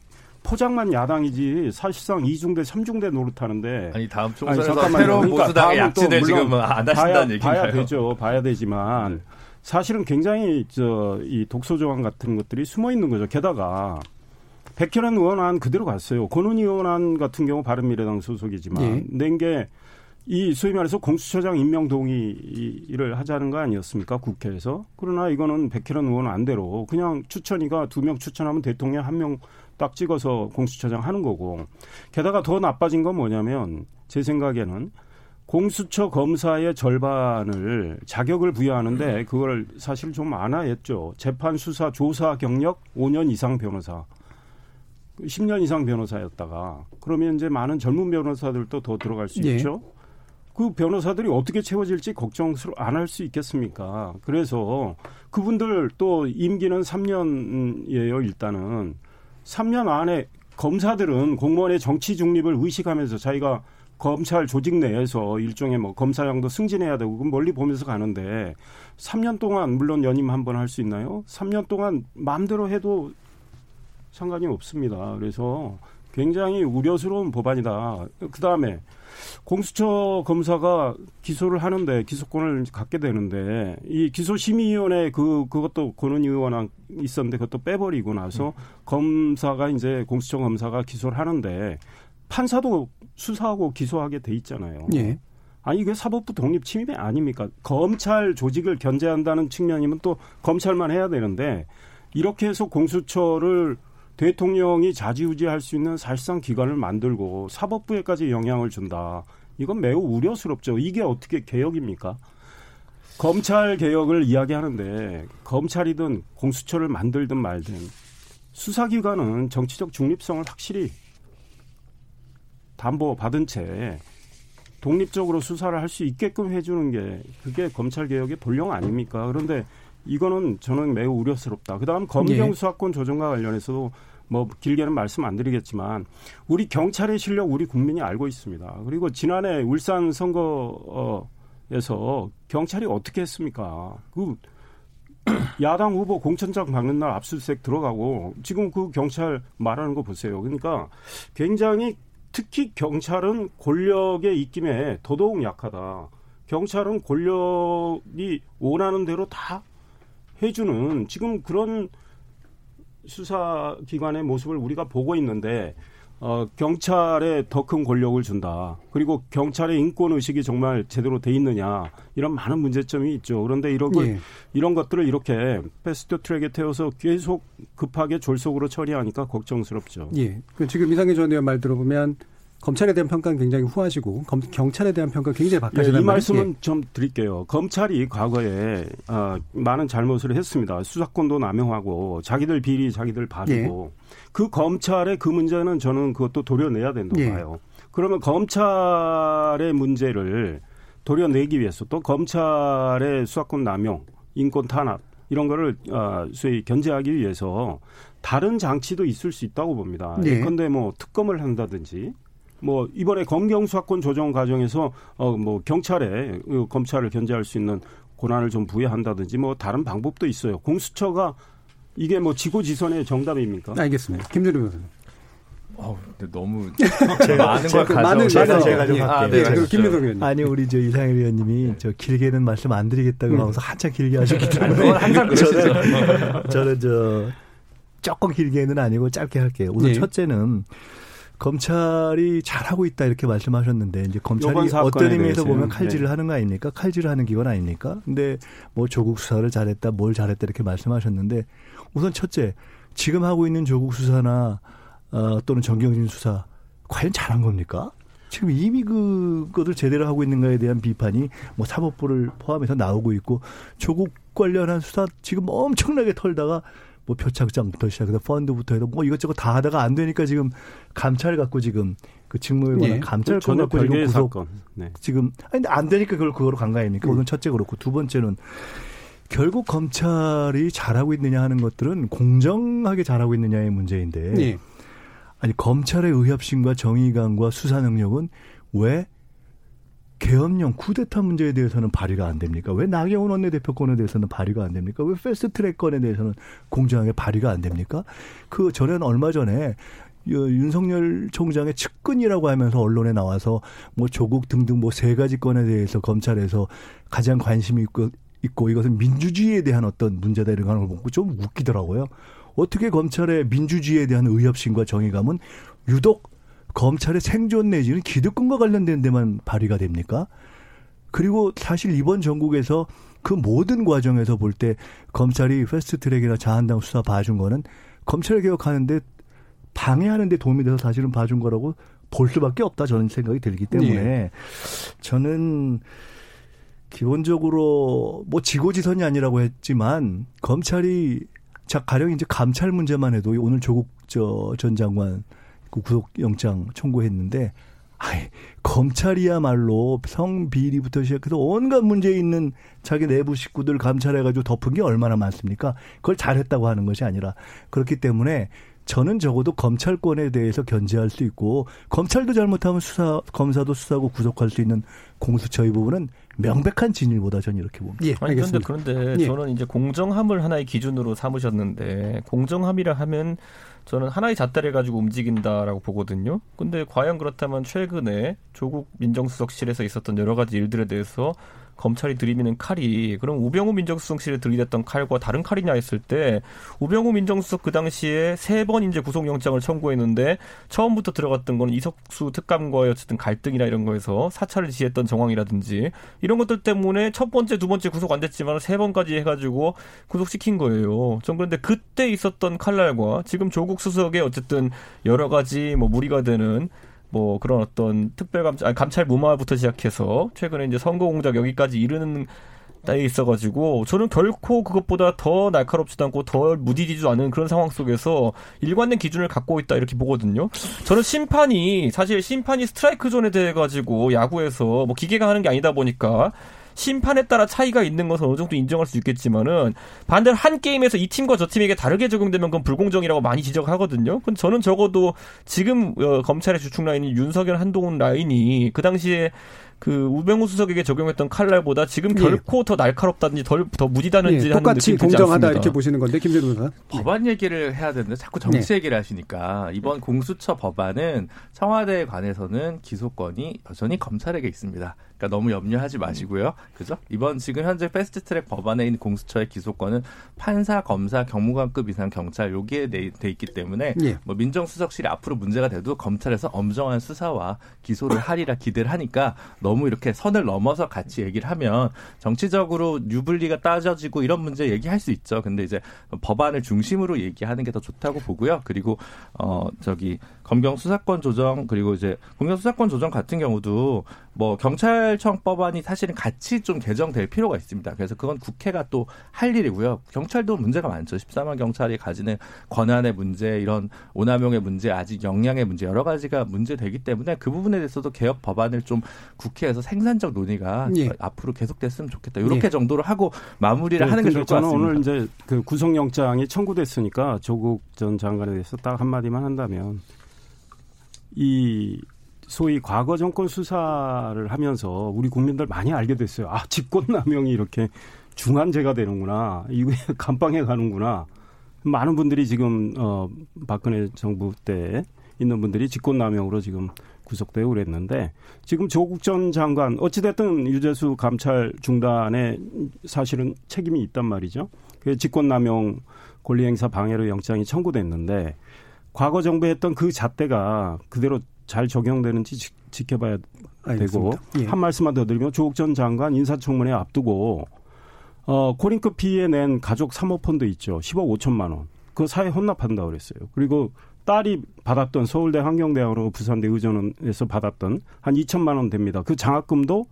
포장만 야당이지 사실상 이중대, 삼중대 노릇하는데. 아니 다음 총선에서 새로운 보수당의 약진을 지금 안 하신다는 얘기인가요? 봐야 되죠. 봐야 되지만 사실은 굉장히 저, 이 독소조항 같은 것들이 숨어있는 거죠. 게다가 백혜련 의원안 그대로 갔어요. 권은희 의원안 같은 경우 바른미래당 소속이지만 예. 낸 게 이 소위 말해서 공수처장 임명 동의를 하자는 거 아니었습니까? 국회에서. 그러나 이거는 백혜련 의원 안대로 그냥 추천이가 두 명 추천하면 대통령 한 명 딱 찍어서 공수처장 하는 거고. 게다가 더 나빠진 건 뭐냐면 제 생각에는 공수처 검사의 절반을 자격을 부여하는데 그걸 사실 좀 안아했죠. 재판, 수사, 조사 경력 오 년 이상 변호사. 십 년 이상 변호사였다가. 그러면 이제 많은 젊은 변호사들도 더 들어갈 수 네. 있죠. 그 변호사들이 어떻게 채워질지 걱정스러 안 할 수 있겠습니까? 그래서 그분들 또 임기는 삼 년이에요. 일단은. 삼 년 안에 검사들은 공무원의 정치 중립을 의식하면서 자기가 검찰 조직 내에서 일종의 뭐 검사장도 승진해야 되고 멀리 보면서 가는데 삼 년 동안 물론 연임 한 번 할 수 있나요? 삼 년 동안 마음대로 해도 상관이 없습니다. 그래서 굉장히 우려스러운 법안이다. 그다음에 공수처 검사가 기소를 하는데 기소권을 갖게 되는데 이 기소심의위원회 그 그것도 권은희 의원이 있었는데 그것도 빼버리고 나서 검사가 이제 공수처 검사가 기소를 하는데 판사도 수사하고 기소하게 돼 있잖아요. 예. 아니 이게 사법부 독립 침입이 아닙니까? 검찰 조직을 견제한다는 측면이면 또 검찰만 해야 되는데 이렇게 해서 공수처를 대통령이 자지우지할 수 있는 사실상 기관을 만들고 사법부에까지 영향을 준다. 이건 매우 우려스럽죠. 이게 어떻게 개혁입니까? 검찰 개혁을 이야기하는데 검찰이든 공수처를 만들든 말든 수사기관은 정치적 중립성을 확실히 담보받은 채 독립적으로 수사를 할 수 있게끔 해주는 게 그게 검찰 개혁의 본령 아닙니까? 그런데 이거는 저는 매우 우려스럽다. 그다음 검경 수사권 조정과 관련해서도 뭐 길게는 말씀 안 드리겠지만 우리 경찰의 실력 우리 국민이 알고 있습니다. 그리고 지난해 울산 선거에서 경찰이 어떻게 했습니까? 그 야당 후보 공천장 박는 날 압수수색 들어가고 지금 그 경찰 말하는 거 보세요. 그러니까 굉장히 특히 경찰은 권력의 입김에 더더욱 약하다. 경찰은 권력이 원하는 대로 다 해주는 지금 그런 수사기관의 모습을 우리가 보고 있는데 어, 경찰에 더 큰 권력을 준다. 그리고 경찰의 인권의식이 정말 제대로 돼 있느냐. 이런 많은 문제점이 있죠. 그런데 이런, 걸, 예. 이런 것들을 이렇게 패스트트랙에 태워서 계속 급하게 졸속으로 처리하니까 걱정스럽죠. 예. 지금 이상일 전 의원 말 들어보면 검찰에 대한 평가는 굉장히 후하시고 검, 경찰에 대한 평가는 굉장히 박하시다는 예, 이 말씀은 예. 좀 드릴게요. 검찰이 과거에 어, 많은 잘못을 했습니다. 수사권도 남용하고 자기들 비리 자기들 봐주고 예. 그 검찰의 그 문제는 저는 그것도 도려내야 된다고 예. 봐요. 그러면 검찰의 문제를 도려내기 위해서 또 검찰의 수사권 남용, 인권 탄압 이런 거를 어, 소위 견제하기 위해서 다른 장치도 있을 수 있다고 봅니다. 예. 예컨대 뭐 특검을 한다든지 뭐 이번에 검경 수사권 조정 과정에서 어 뭐 경찰에 검찰을 견제할 수 있는 권한을 좀 부여한다든지 뭐 다른 방법도 있어요. 공수처가 이게 뭐 지고지선의 정답입니까? 알겠습니다. 김준우 변호사님. 어, 근데 너무 제가 아는 걸 가져. 제가 제가 좀 아, 네. 그리고 김민석 의원님. 아니 우리 저 이상일 의원님이 저 길게는 말씀 안 드리겠다고 음. 하면서 한참 길게 하셨기 때문에 항상 그러시죠. 저는 저 조금 길게는 아니고 짧게 할게요. 우선 네. 첫째는. 검찰이 잘하고 있다 이렇게 말씀하셨는데 이제 검찰이 어떤 의미에서 보면 칼질을 하는 거 아닙니까? 칼질을 하는 기관 아닙니까? 근데 뭐 조국 수사를 잘했다, 뭘 잘했다 이렇게 말씀하셨는데 우선 첫째, 지금 하고 있는 조국 수사나 어, 또는 정경심 수사 과연 잘한 겁니까? 지금 이미 그것을 제대로 하고 있는가에 대한 비판이 뭐 사법부를 포함해서 나오고 있고 조국 관련한 수사 지금 엄청나게 털다가 뭐 표창장부터 시작해서 펀드부터 해서 뭐 이것저것 다 하다가 안 되니까 지금 감찰 갖고 지금 그 직무에 관한 네. 감찰 그 갖고 지금 구속 네. 지금 아니 근데 안 되니까 그걸 그거로 간 거 아닙니까? 우선 음. 첫째 그렇고 두 번째는 결국 검찰이 잘하고 있느냐 하는 것들은 공정하게 잘하고 있느냐의 문제인데 네. 아니 검찰의 의협심과 정의감과 수사 능력은 왜 계엄령 쿠데타 문제에 대해서는 발의가 안 됩니까? 왜 나경원 원내대표 건에 대해서는 발의가 안 됩니까? 왜 패스트트랙 건에 대해서는 공정하게 발의가 안 됩니까? 그 전에는 얼마 전에 윤석열 총장의 측근이라고 하면서 언론에 나와서 뭐 조국 등등 뭐 세 가지 건에 대해서 검찰에서 가장 관심이 있고, 있고 이것은 민주주의에 대한 어떤 문제다 이런 걸 보고 좀 웃기더라고요. 어떻게 검찰의 민주주의에 대한 의협심과 정의감은 유독 검찰의 생존 내지는 기득권과 관련된 데만 발휘가 됩니까? 그리고 사실 이번 정국에서 그 모든 과정에서 볼 때 검찰이 패스트트랙이나 자한당 수사 봐준 거는 검찰 개혁하는데 방해하는 데 도움이 돼서 사실은 봐준 거라고 볼 수밖에 없다 저는 생각이 들기 때문에 네. 저는 기본적으로 뭐 지고지선이 아니라고 했지만 검찰이 자 가령 이제 감찰 문제만 해도 오늘 조국 저 전 장관 그 구속영장 청구했는데 아이, 검찰이야말로 성비리부터 시작해서 온갖 문제 있는 자기 내부 식구들 감찰해가지고 덮은 게 얼마나 많습니까? 그걸 잘했다고 하는 것이 아니라 그렇기 때문에 저는 적어도 검찰권에 대해서 견제할 수 있고 검찰도 잘못하면 수사 검사도 수사하고 구속할 수 있는 공수처의 부분은 명백한 진일보다 저는 이렇게 봅니다. 예, 아니, 그런데 그런데 예. 저는 이제 공정함을 하나의 기준으로 삼으셨는데 공정함이라 하면 저는 하나의 잣대를 가지고 움직인다라고 보거든요. 근데 과연 그렇다면 최근에 조국 민정수석실에서 있었던 여러 가지 일들에 대해서 검찰이 들이미는 칼이 그럼 우병우 민정수석실에 들이댔던 칼과 다른 칼이냐 했을 때 우병우 민정수석 그 당시에 세 번 이제 구속영장을 청구했는데 처음부터 들어갔던 건 이석수 특감과의 어쨌든 갈등이나 이런 거에서 사찰을 지했던 정황이라든지 이런 것들 때문에 첫 번째, 두 번째 구속 안 됐지만 세 번까지 해가지고 구속시킨 거예요. 전 그런데 그때 있었던 칼날과 지금 조국 수석의 어쨌든 여러 가지 뭐 무리가 되는 뭐 그런 어떤 특별감찰, 아니 감찰 무마부터 시작해서 최근에 이제 선거 공작 여기까지 이르는 데 있어가지고 저는 결코 그것보다 더 날카롭지도 않고 더 무디지도 않은 그런 상황 속에서 일관된 기준을 갖고 있다 이렇게 보거든요. 저는 심판이 사실 심판이 스트라이크 존에 대해 가지고 야구에서 뭐 기계가 하는 게 아니다 보니까 심판에 따라 차이가 있는 것은 어느 정도 인정할 수 있겠지만은 반대로 한 게임에서 이 팀과 저 팀에게 다르게 적용되면 그건 불공정이라고 많이 지적하거든요. 근데 저는 적어도 지금 검찰의 주축 라인인 윤석열 한동훈 라인이 그 당시에 그 우병우 수석에게 적용했던 칼날보다 지금 결코 예. 더 날카롭다든지 덜, 더 무디다는지 예, 하는 똑같이 느낌 공정하다 않습니다. 이렇게 보시는 건데 김재동 변호사 법안 얘기를 해야 되는데 자꾸 정치 예. 얘기를 하시니까 이번 공수처 법안은 청와대에 관해서는 기소권이 여전히 검찰에게 있습니다. 그러니까 너무 염려하지 마시고요. 그죠? 이번 지금 현재 패스트트랙 법안에 있는 공수처의 기소권은 판사, 검사, 경무관급 이상 경찰 여기에 돼 있기 때문에 예. 뭐 민정수석실이 앞으로 문제가 돼도 검찰에서 엄정한 수사와 기소를 하리라 기대를 하니까 너무 이렇게 선을 넘어서 같이 얘기를 하면 정치적으로 유불리가 따져지고 이런 문제 얘기할 수 있죠. 근데 이제 법안을 중심으로 얘기하는 게 더 좋다고 보고요. 그리고 어 저기 검경 수사권 조정 그리고 이제 검경 수사권 조정 같은 경우도 뭐 경찰청 법안이 사실은 같이 좀 개정될 필요가 있습니다. 그래서 그건 국회가 또 할 일이고요. 경찰도 문제가 많죠. 십삼 만 경찰이 가지는 권한의 문제, 이런 오남용의 문제, 아직 역량의 문제, 여러 가지가 문제되기 때문에 그 부분에 대해서도 개혁 법안을 좀 국회에서 생산적 논의가 예. 앞으로 계속됐으면 좋겠다. 이렇게 예. 정도로 하고 마무리를 네, 하는 게 좋을 것 같습니다. 저는 오늘 이제 그 구속영장이 청구됐으니까 조국 전 장관에 대해서 딱 한마디만 한다면 이 소위 과거 정권 수사를 하면서 우리 국민들 많이 알게 됐어요. 아, 직권남용이 이렇게 중한죄가 되는구나. 이게 감방에 가는구나. 많은 분들이 지금 어, 박근혜 정부 때 있는 분들이 직권남용으로 지금 구속되고 그랬는데 지금 조국 전 장관 어찌됐든 유재수 감찰 중단에 사실은 책임이 있단 말이죠. 그 직권남용 권리행사 방해로 영장이 청구됐는데 과거 정부에 했던 그 잣대가 그대로 잘 적용되는지 지, 지켜봐야 알겠습니다. 되고 예. 한 말씀만 더 드리면 조국 전 장관 인사청문회 앞두고 어, 코링크 피해 낸 가족 사모펀드 있죠. 십억 오천만 원. 그거 사회 혼납한다고 그랬어요. 그리고 딸이 받았던 서울대 환경대학으로 부산대 의전원에서 받았던 한 이천만 원 됩니다. 그 장학금도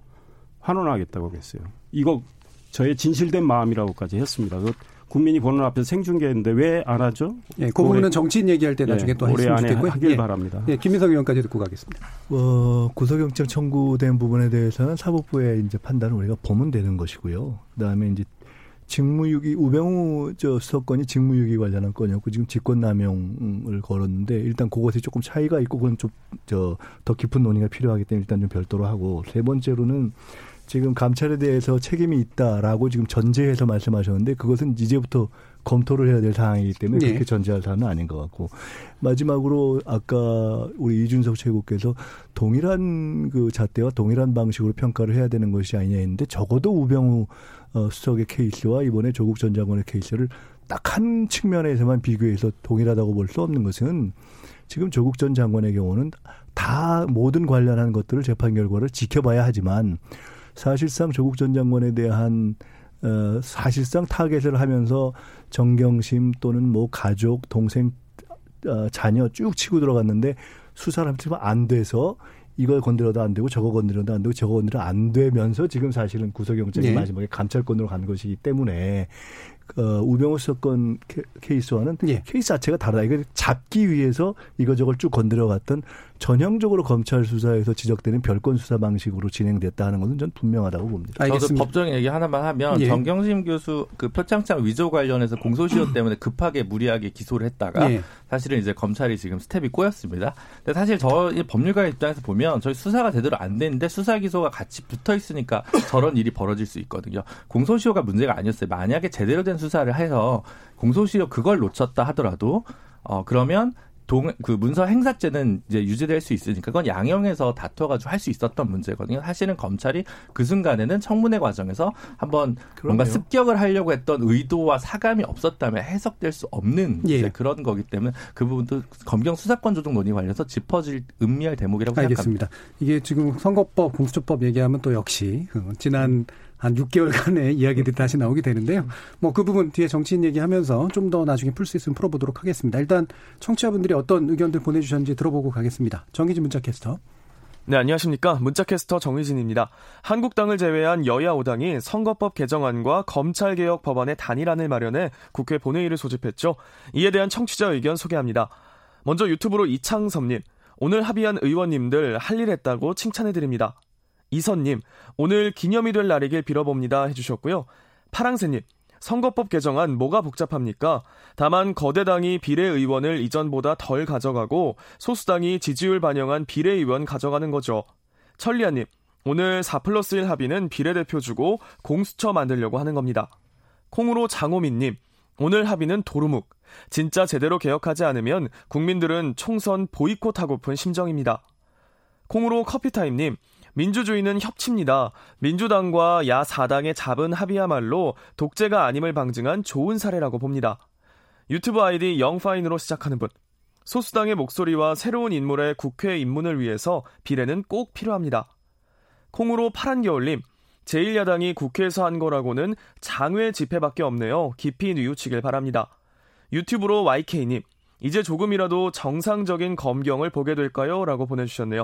환원하겠다고 그랬어요. 이거 저의 진실된 마음이라고까지 했습니다. 그 국민이 보는 앞에서 생중계인데 왜 안 하죠? 예, 그 부분은 정치인 얘기할 때 나중에 예, 또 했으면 좋겠고요. 하길 예, 바랍니다. 예, 김민석 의원까지 듣고 가겠습니다. 어, 구속영장 청구된 부분에 대해서는 사법부의 이제 판단을 우리가 보면 되는 것이고요. 그다음에 이제 직무유기 우병우 저 수석권이 직무유기 관련한 건이었고 지금 직권남용을 걸었는데 일단 그것이 조금 차이가 있고 그건 좀 저 더 깊은 논의가 필요하기 때문에 일단 좀 별도로 하고 세 번째로는. 지금 감찰에 대해서 책임이 있다라고 지금 전제해서 말씀하셨는데 그것은 이제부터 검토를 해야 될 사항이기 때문에 네. 그렇게 전제할 사안은 아닌 것 같고 마지막으로 아까 우리 이준석 최고께서 동일한 그 잣대와 동일한 방식으로 평가를 해야 되는 것이 아니냐 했는데 적어도 우병우 수석의 케이스와 이번에 조국 전 장관의 케이스를 딱 한 측면에서만 비교해서 동일하다고 볼 수 없는 것은 지금 조국 전 장관의 경우는 다 모든 관련한 것들을 재판 결과를 지켜봐야 하지만 사실상 조국 전 장관에 대한 어, 사실상 타겟을 하면서 정경심 또는 뭐 가족, 동생, 어, 자녀 쭉 치고 들어갔는데 수사를 하면 안 돼서 이걸 건드려도 안 되고 저거 건드려도 안 되고 저거 건드려도 안 되면서 지금 사실은 구속영장이 네. 마지막에 감찰권으로 간 것이기 때문에 어, 우병우 수석권 케이스와는 예. 케이스 자체가 다르다. 이걸 잡기 위해서 이거저걸 쭉 건드려갔던 전형적으로 검찰 수사에서 지적되는 별건 수사 방식으로 진행됐다 하는 것은 전 분명하다고 봅니다. 알겠습니다. 저도 법적인 얘기 하나만 하면 예. 정경심 교수 그 표창장 위조 관련해서 공소시효 때문에 급하게 무리하게 기소를 했다가 예. 사실은 이제 검찰이 지금 스텝이 꼬였습니다. 근데 사실 저희 법률가의 입장에서 보면 저희 수사가 제대로 안 됐는데 수사 기소가 같이 붙어 있으니까 저런 일이 벌어질 수 있거든요. 공소시효가 문제가 아니었어요. 만약에 제대로 된 수사를 해서 공소시효 그걸 놓쳤다 하더라도 어 그러면 동 그 문서 행사죄는 이제 유지될 수 있으니까 그건 양형에서 다퉈가지고 할 수 있었던 문제거든요. 사실은 검찰이 그 순간에는 청문회 과정에서 한번 그럼요. 뭔가 습격을 하려고 했던 의도와 사감이 없었다면 해석될 수 없는 예. 이제 그런 거기 때문에 그 부분도 검경 수사권 조정 논의 관련해서 짚어질 음미할 대목이라고 알겠습니다. 생각합니다. 이게 지금 선거법, 공수처법 얘기하면 또 역시 지난 한 육 개월간의 이야기들이 다시 나오게 되는데요. 뭐 그 부분 뒤에 정치인 얘기하면서 좀 더 나중에 풀 수 있으면 풀어보도록 하겠습니다. 일단 청취자분들이 어떤 의견들 보내주셨는지 들어보고 가겠습니다. 정희진 문자캐스터. 네, 안녕하십니까. 문자캐스터 정희진입니다. 한국당을 제외한 여야 오 당이 선거법 개정안과 검찰개혁 법안의 단일안을 마련해 국회 본회의를 소집했죠. 이에 대한 청취자 의견 소개합니다. 먼저 유튜브로 이창섭님. 오늘 합의한 의원님들 할 일 했다고 칭찬해드립니다. 이선님, 오늘 기념이 될 날이길 빌어봅니다 해주셨고요. 파랑새님, 선거법 개정안 뭐가 복잡합니까? 다만 거대당이 비례의원을 이전보다 덜 가져가고 소수당이 지지율 반영한 비례의원 가져가는 거죠. 천리아님, 오늘 사 플러스 일 합의는 비례대표 주고 공수처 만들려고 하는 겁니다. 콩으로 장호민님, 오늘 합의는 도루묵. 진짜 제대로 개혁하지 않으면 국민들은 총선 보이콧하고픈 심정입니다. 콩으로 커피타임님, 민주주의는 협치입니다. 민주당과 야사당의 잡은 합의야말로 독재가 아님을 방증한 좋은 사례라고 봅니다. 유튜브 아이디 영파인으로 시작하는 분. 소수당의 목소리와 새로운 인물의 국회 입문을 위해서 비례는 꼭 필요합니다. 콩으로 파란겨울님, 제일 야당이 국회에서 한 거라고는 장외 집회밖에 없네요. 깊이 뉘우치길 바랍니다. 유튜브로 와이케이님, 이제 조금이라도 정상적인 검경을 보게 될까요? 라고 보내주셨네요.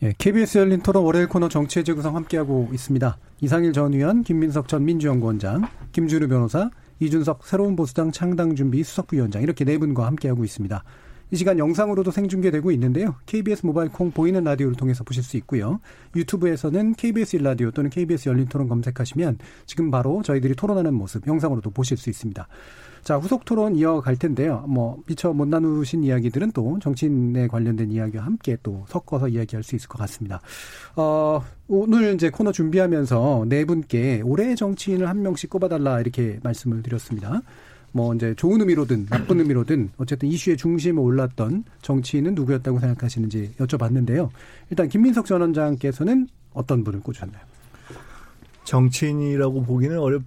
예, 케이비에스 열린토론 월요일 코너 정치의 재구성 함께하고 있습니다. 이상일 전 의원, 김민석 전 민주연구원장, 김준우 변호사, 이준석 새로운 보수당 창당준비 수석부위원장, 이렇게 네 분과 함께하고 있습니다. 이 시간 영상으로도 생중계되고 있는데요. 케이비에스 모바일 콩 보이는 라디오를 통해서 보실 수 있고요. 유튜브에서는 케이비에스 일 라디오 또는 케이비에스 열린토론 검색하시면 지금 바로 저희들이 토론하는 모습 영상으로도 보실 수 있습니다. 자, 후속 토론 이어갈 텐데요. 뭐 미처 못 나누신 이야기들은 또 정치인에 관련된 이야기와 함께 또 섞어서 이야기할 수 있을 것 같습니다. 어, 오늘 이제 코너 준비하면서 네 분께 올해의 정치인을 한 명씩 꼽아달라 이렇게 말씀을 드렸습니다. 뭐 이제 좋은 의미로든 나쁜 의미로든 어쨌든 이슈의 중심에 올랐던 정치인은 누구였다고 생각하시는지 여쭤봤는데요. 일단 김민석 전 원장께서는 어떤 분을 꼽으셨나요? 정치인이라고 보기는 어렵.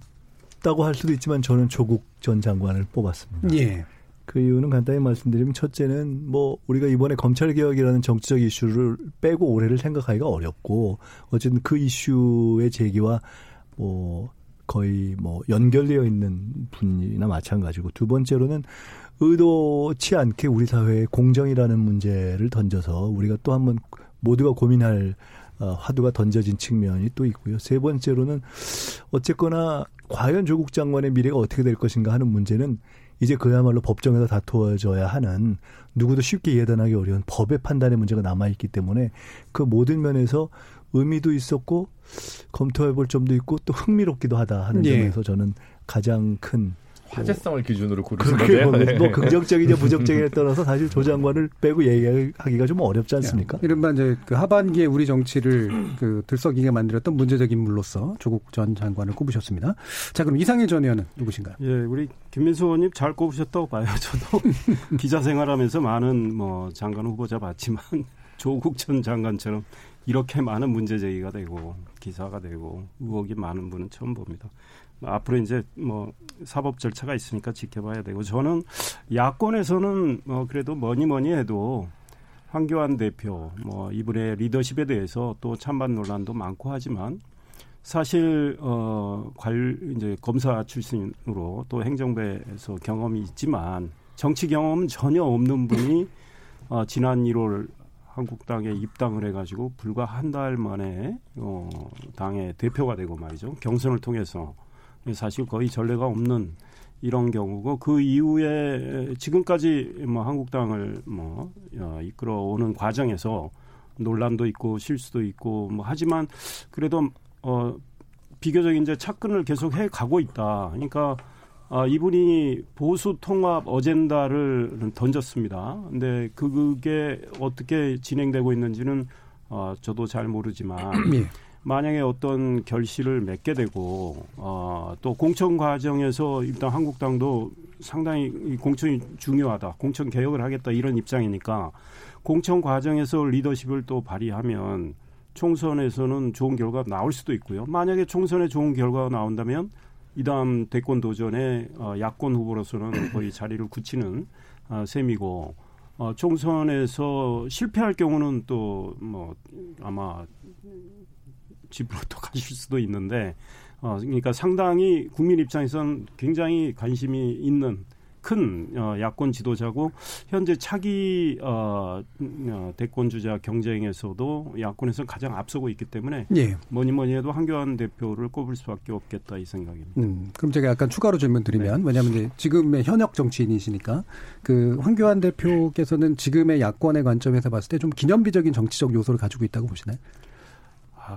다고 할 수도 있지만 저는 조국 전 장관을 뽑았습니다. 예. 그 이유는 간단히 말씀드리면 첫째는 뭐 우리가 이번에 검찰개혁이라는 정치적 이슈를 빼고 올해를 생각하기가 어렵고 어쨌든 그 이슈의 제기와 뭐 거의 뭐 연결되어 있는 분이나 마찬가지고, 두 번째로는 의도치 않게 우리 사회에 공정이라는 문제를 던져서 우리가 또 한번 모두가 고민할 화두가 던져진 측면이 또 있고요. 세 번째로는 어쨌거나 과연 조국 장관의 미래가 어떻게 될 것인가 하는 문제는 이제 그야말로 법정에서 다투어져야 하는, 누구도 쉽게 예단하기 어려운 법의 판단의 문제가 남아있기 때문에 그 모든 면에서 의미도 있었고 검토해볼 점도 있고 또 흥미롭기도 하다 하는, 예, 점에서 저는 가장 큰 화제성을 기준으로 고르는 거예요. 뭐 긍정적이냐 부정적이냐에 따라서 사실 조 장관을 빼고 얘기하기가 좀 어렵지 않습니까? 이른바 이제 그 하반기에 우리 정치를 그 들썩이게 만들었던 문제적 인물로서 조국 전 장관을 꼽으셨습니다. 자, 그럼 이상일 전 의원은 누구신가요? 예, 우리 김민수 의원님 잘 꼽으셨다고 봐요. 저도 기자 생활하면서 많은 뭐 장관 후보자 봤지만 조국 전 장관처럼 이렇게 많은 문제 제기가 되고 기사가 되고 의혹이 많은 분은 처음 봅니다. 앞으로 이제 뭐 사법 절차가 있으니까 지켜봐야 되고, 저는 야권에서는 뭐 그래도 뭐니 뭐니 해도 황교안 대표 뭐 이분의 리더십에 대해서 또 찬반 논란도 많고 하지만 사실 어 관 이제 검사 출신으로 또 행정부에서 경험이 있지만 정치 경험은 전혀 없는 분이 어 지난 일월 한국당에 입당을 해가지고 불과 한 달 만에 어 당의 대표가 되고 말이죠. 경선을 통해서. 사실 거의 전례가 없는 이런 경우고, 그 이후에 지금까지 뭐 한국당을 뭐 이끌어오는 과정에서 논란도 있고 실수도 있고 뭐 하지만 그래도 어 비교적 이제 착근을 계속 해 가고 있다. 그러니까 아 이분이 보수 통합 어젠다를 던졌습니다. 근데 그게 어떻게 진행되고 있는지는 어 저도 잘 모르지만. 예. 만약에 어떤 결실을 맺게 되고 어, 또 공천 과정에서 일단 한국당도 상당히 공천이 중요하다, 공천 개혁을 하겠다 이런 입장이니까 공천 과정에서 리더십을 또 발휘하면 총선에서는 좋은 결과가 나올 수도 있고요. 만약에 총선에 좋은 결과가 나온다면 이 다음 대권 도전에 어, 야권 후보로서는 거의 자리를 굳히는 어, 셈이고, 어, 총선에서 실패할 경우는 또 뭐 아마 집으로 또 가실 수도 있는데, 어, 그러니까 상당히 국민 입장에서는 굉장히 관심이 있는 큰 어, 야권 지도자고, 현재 차기 어, 어, 대권주자 경쟁에서도 야권에서는 가장 앞서고 있기 때문에, 예, 뭐니 뭐니 해도 한교안 대표를 꼽을 수밖에 없겠다 이 생각입니다. 음, 그럼 제가 약간 추가로 질문 드리면, 네. 왜냐하면 이제 지금의 현역 정치인이시니까 그 황교안 대표께서는 지금의 야권의 관점에서 봤을 때 좀 기념비적인 정치적 요소를 가지고 있다고 보시나요?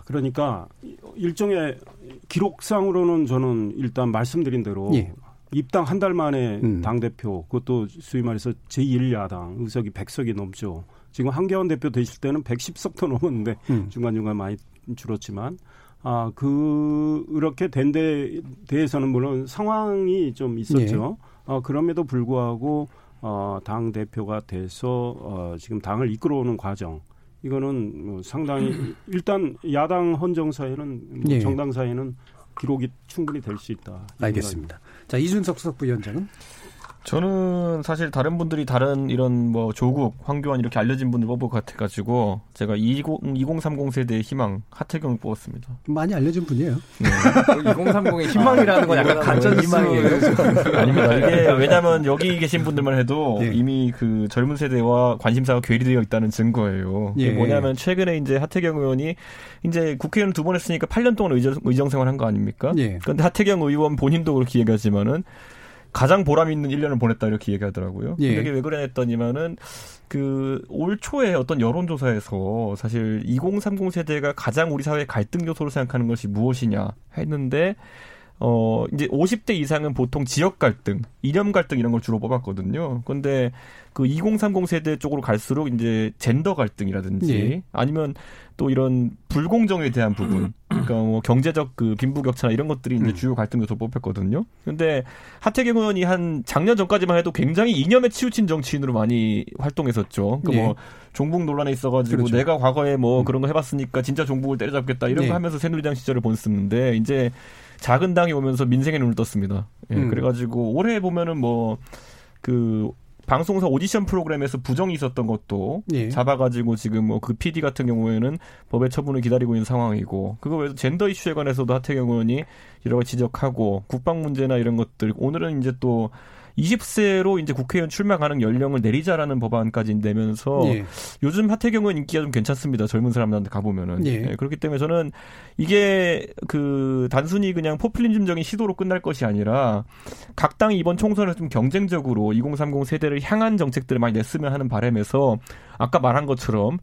그러니까 일종의 기록상으로는 저는 일단 말씀드린 대로, 예, 입당 한 달 만에 음. 당대표, 그것도 소위 말해서 제일 야당 의석이 백 석이 넘죠. 지금 한교안 대표 되실 때는 백십 석도 넘었는데 음. 중간중간 많이 줄었지만 아, 그, 이렇게 된 데 대해서는 물론 상황이 좀 있었죠. 예. 어, 그럼에도 불구하고, 어, 당 대표가 돼서, 어, 지금 당을 이끌어오는 과정. 이거는 뭐 상당히, 일단 야당 헌정사에는, 뭐 예. 정당사에는 기록이 충분히 될 수 있다. 알겠습니다. 생각입니다. 자, 이준석 수석부위원장은? 저는 사실 다른 분들이 다른 이런 뭐 조국, 황교안 이렇게 알려진 분들 뽑을 것 같아가지고 제가 이공삼공 세대의 희망 하태경을 뽑았습니다. 많이 알려진 분이에요. 네. 이공삼공의 희망이라는 건 약간 가짜 희망이에요. 아닙니다. 이게 왜냐하면 여기 계신 분들만 해도 네. 이미 그 젊은 세대와 관심사가 괴리되어 있다는 증거예요. 예. 뭐냐면 최근에 이제 하태경 의원이 이제 국회의원 두 번 했으니까 팔 년 동안 의정, 의정생활 한 거 아닙니까? 예. 그런데 하태경 의원 본인도 그렇게 얘기하지만은. 가장 보람 있는 일 년을 보냈다 이렇게 얘기하더라고요. 예. 그게 왜 그러냐 했더니만은 그 올 초에 어떤 여론조사에서 사실 이공삼공 세대가 가장 우리 사회의 갈등 요소로 생각하는 것이 무엇이냐 했는데 어 이제 오십 대 이상은 보통 지역 갈등, 이념 갈등 이런 걸 주로 뽑았거든요. 그런데 그 이공삼공 세대 쪽으로 갈수록 이제 젠더 갈등이라든지 예. 아니면 또 이런 불공정에 대한 부분, 그러니까 뭐 경제적 그 빈부격차나 이런 것들이 이제 음. 주요 갈등 요소로 뽑혔거든요. 그런데 하태경 의원이 한 작년 전까지만 해도 굉장히 이념에 치우친 정치인으로 많이 활동했었죠. 그러니까 예. 뭐 종북 논란에 있어가지고 그렇죠. 내가 과거에 뭐 음. 그런 거 해봤으니까 진짜 종북을 때려잡겠다 이런 예. 거 하면서 새누리당 시절을 보냈었는데 이제 작은 당이 오면서 민생에 눈을 떴습니다. 예, 음. 그래가지고 올해 보면은 뭐 그 방송사 오디션 프로그램에서 부정이 있었던 것도 예. 잡아가지고 지금 뭐 그 피디 같은 경우에는 법의 처분을 기다리고 있는 상황이고 그거 외에도 젠더 이슈에 관해서도 하태경 의원이 여러 가지 지적하고 국방 문제나 이런 것들 오늘은 이제 또 이십 세로 이제 국회의원 출마 가능 연령을 내리자라는 법안까지 내면서 예. 요즘 하태경은 인기가 좀 괜찮습니다. 젊은 사람들한테 가보면은. 예. 예, 그렇기 때문에 저는 이게 그 단순히 그냥 포퓰리즘적인 시도로 끝날 것이 아니라 각 당이 이번 총선에서 좀 경쟁적으로 이공삼공 세대를 향한 정책들을 많이 냈으면 하는 바람에서 아까 말한 것처럼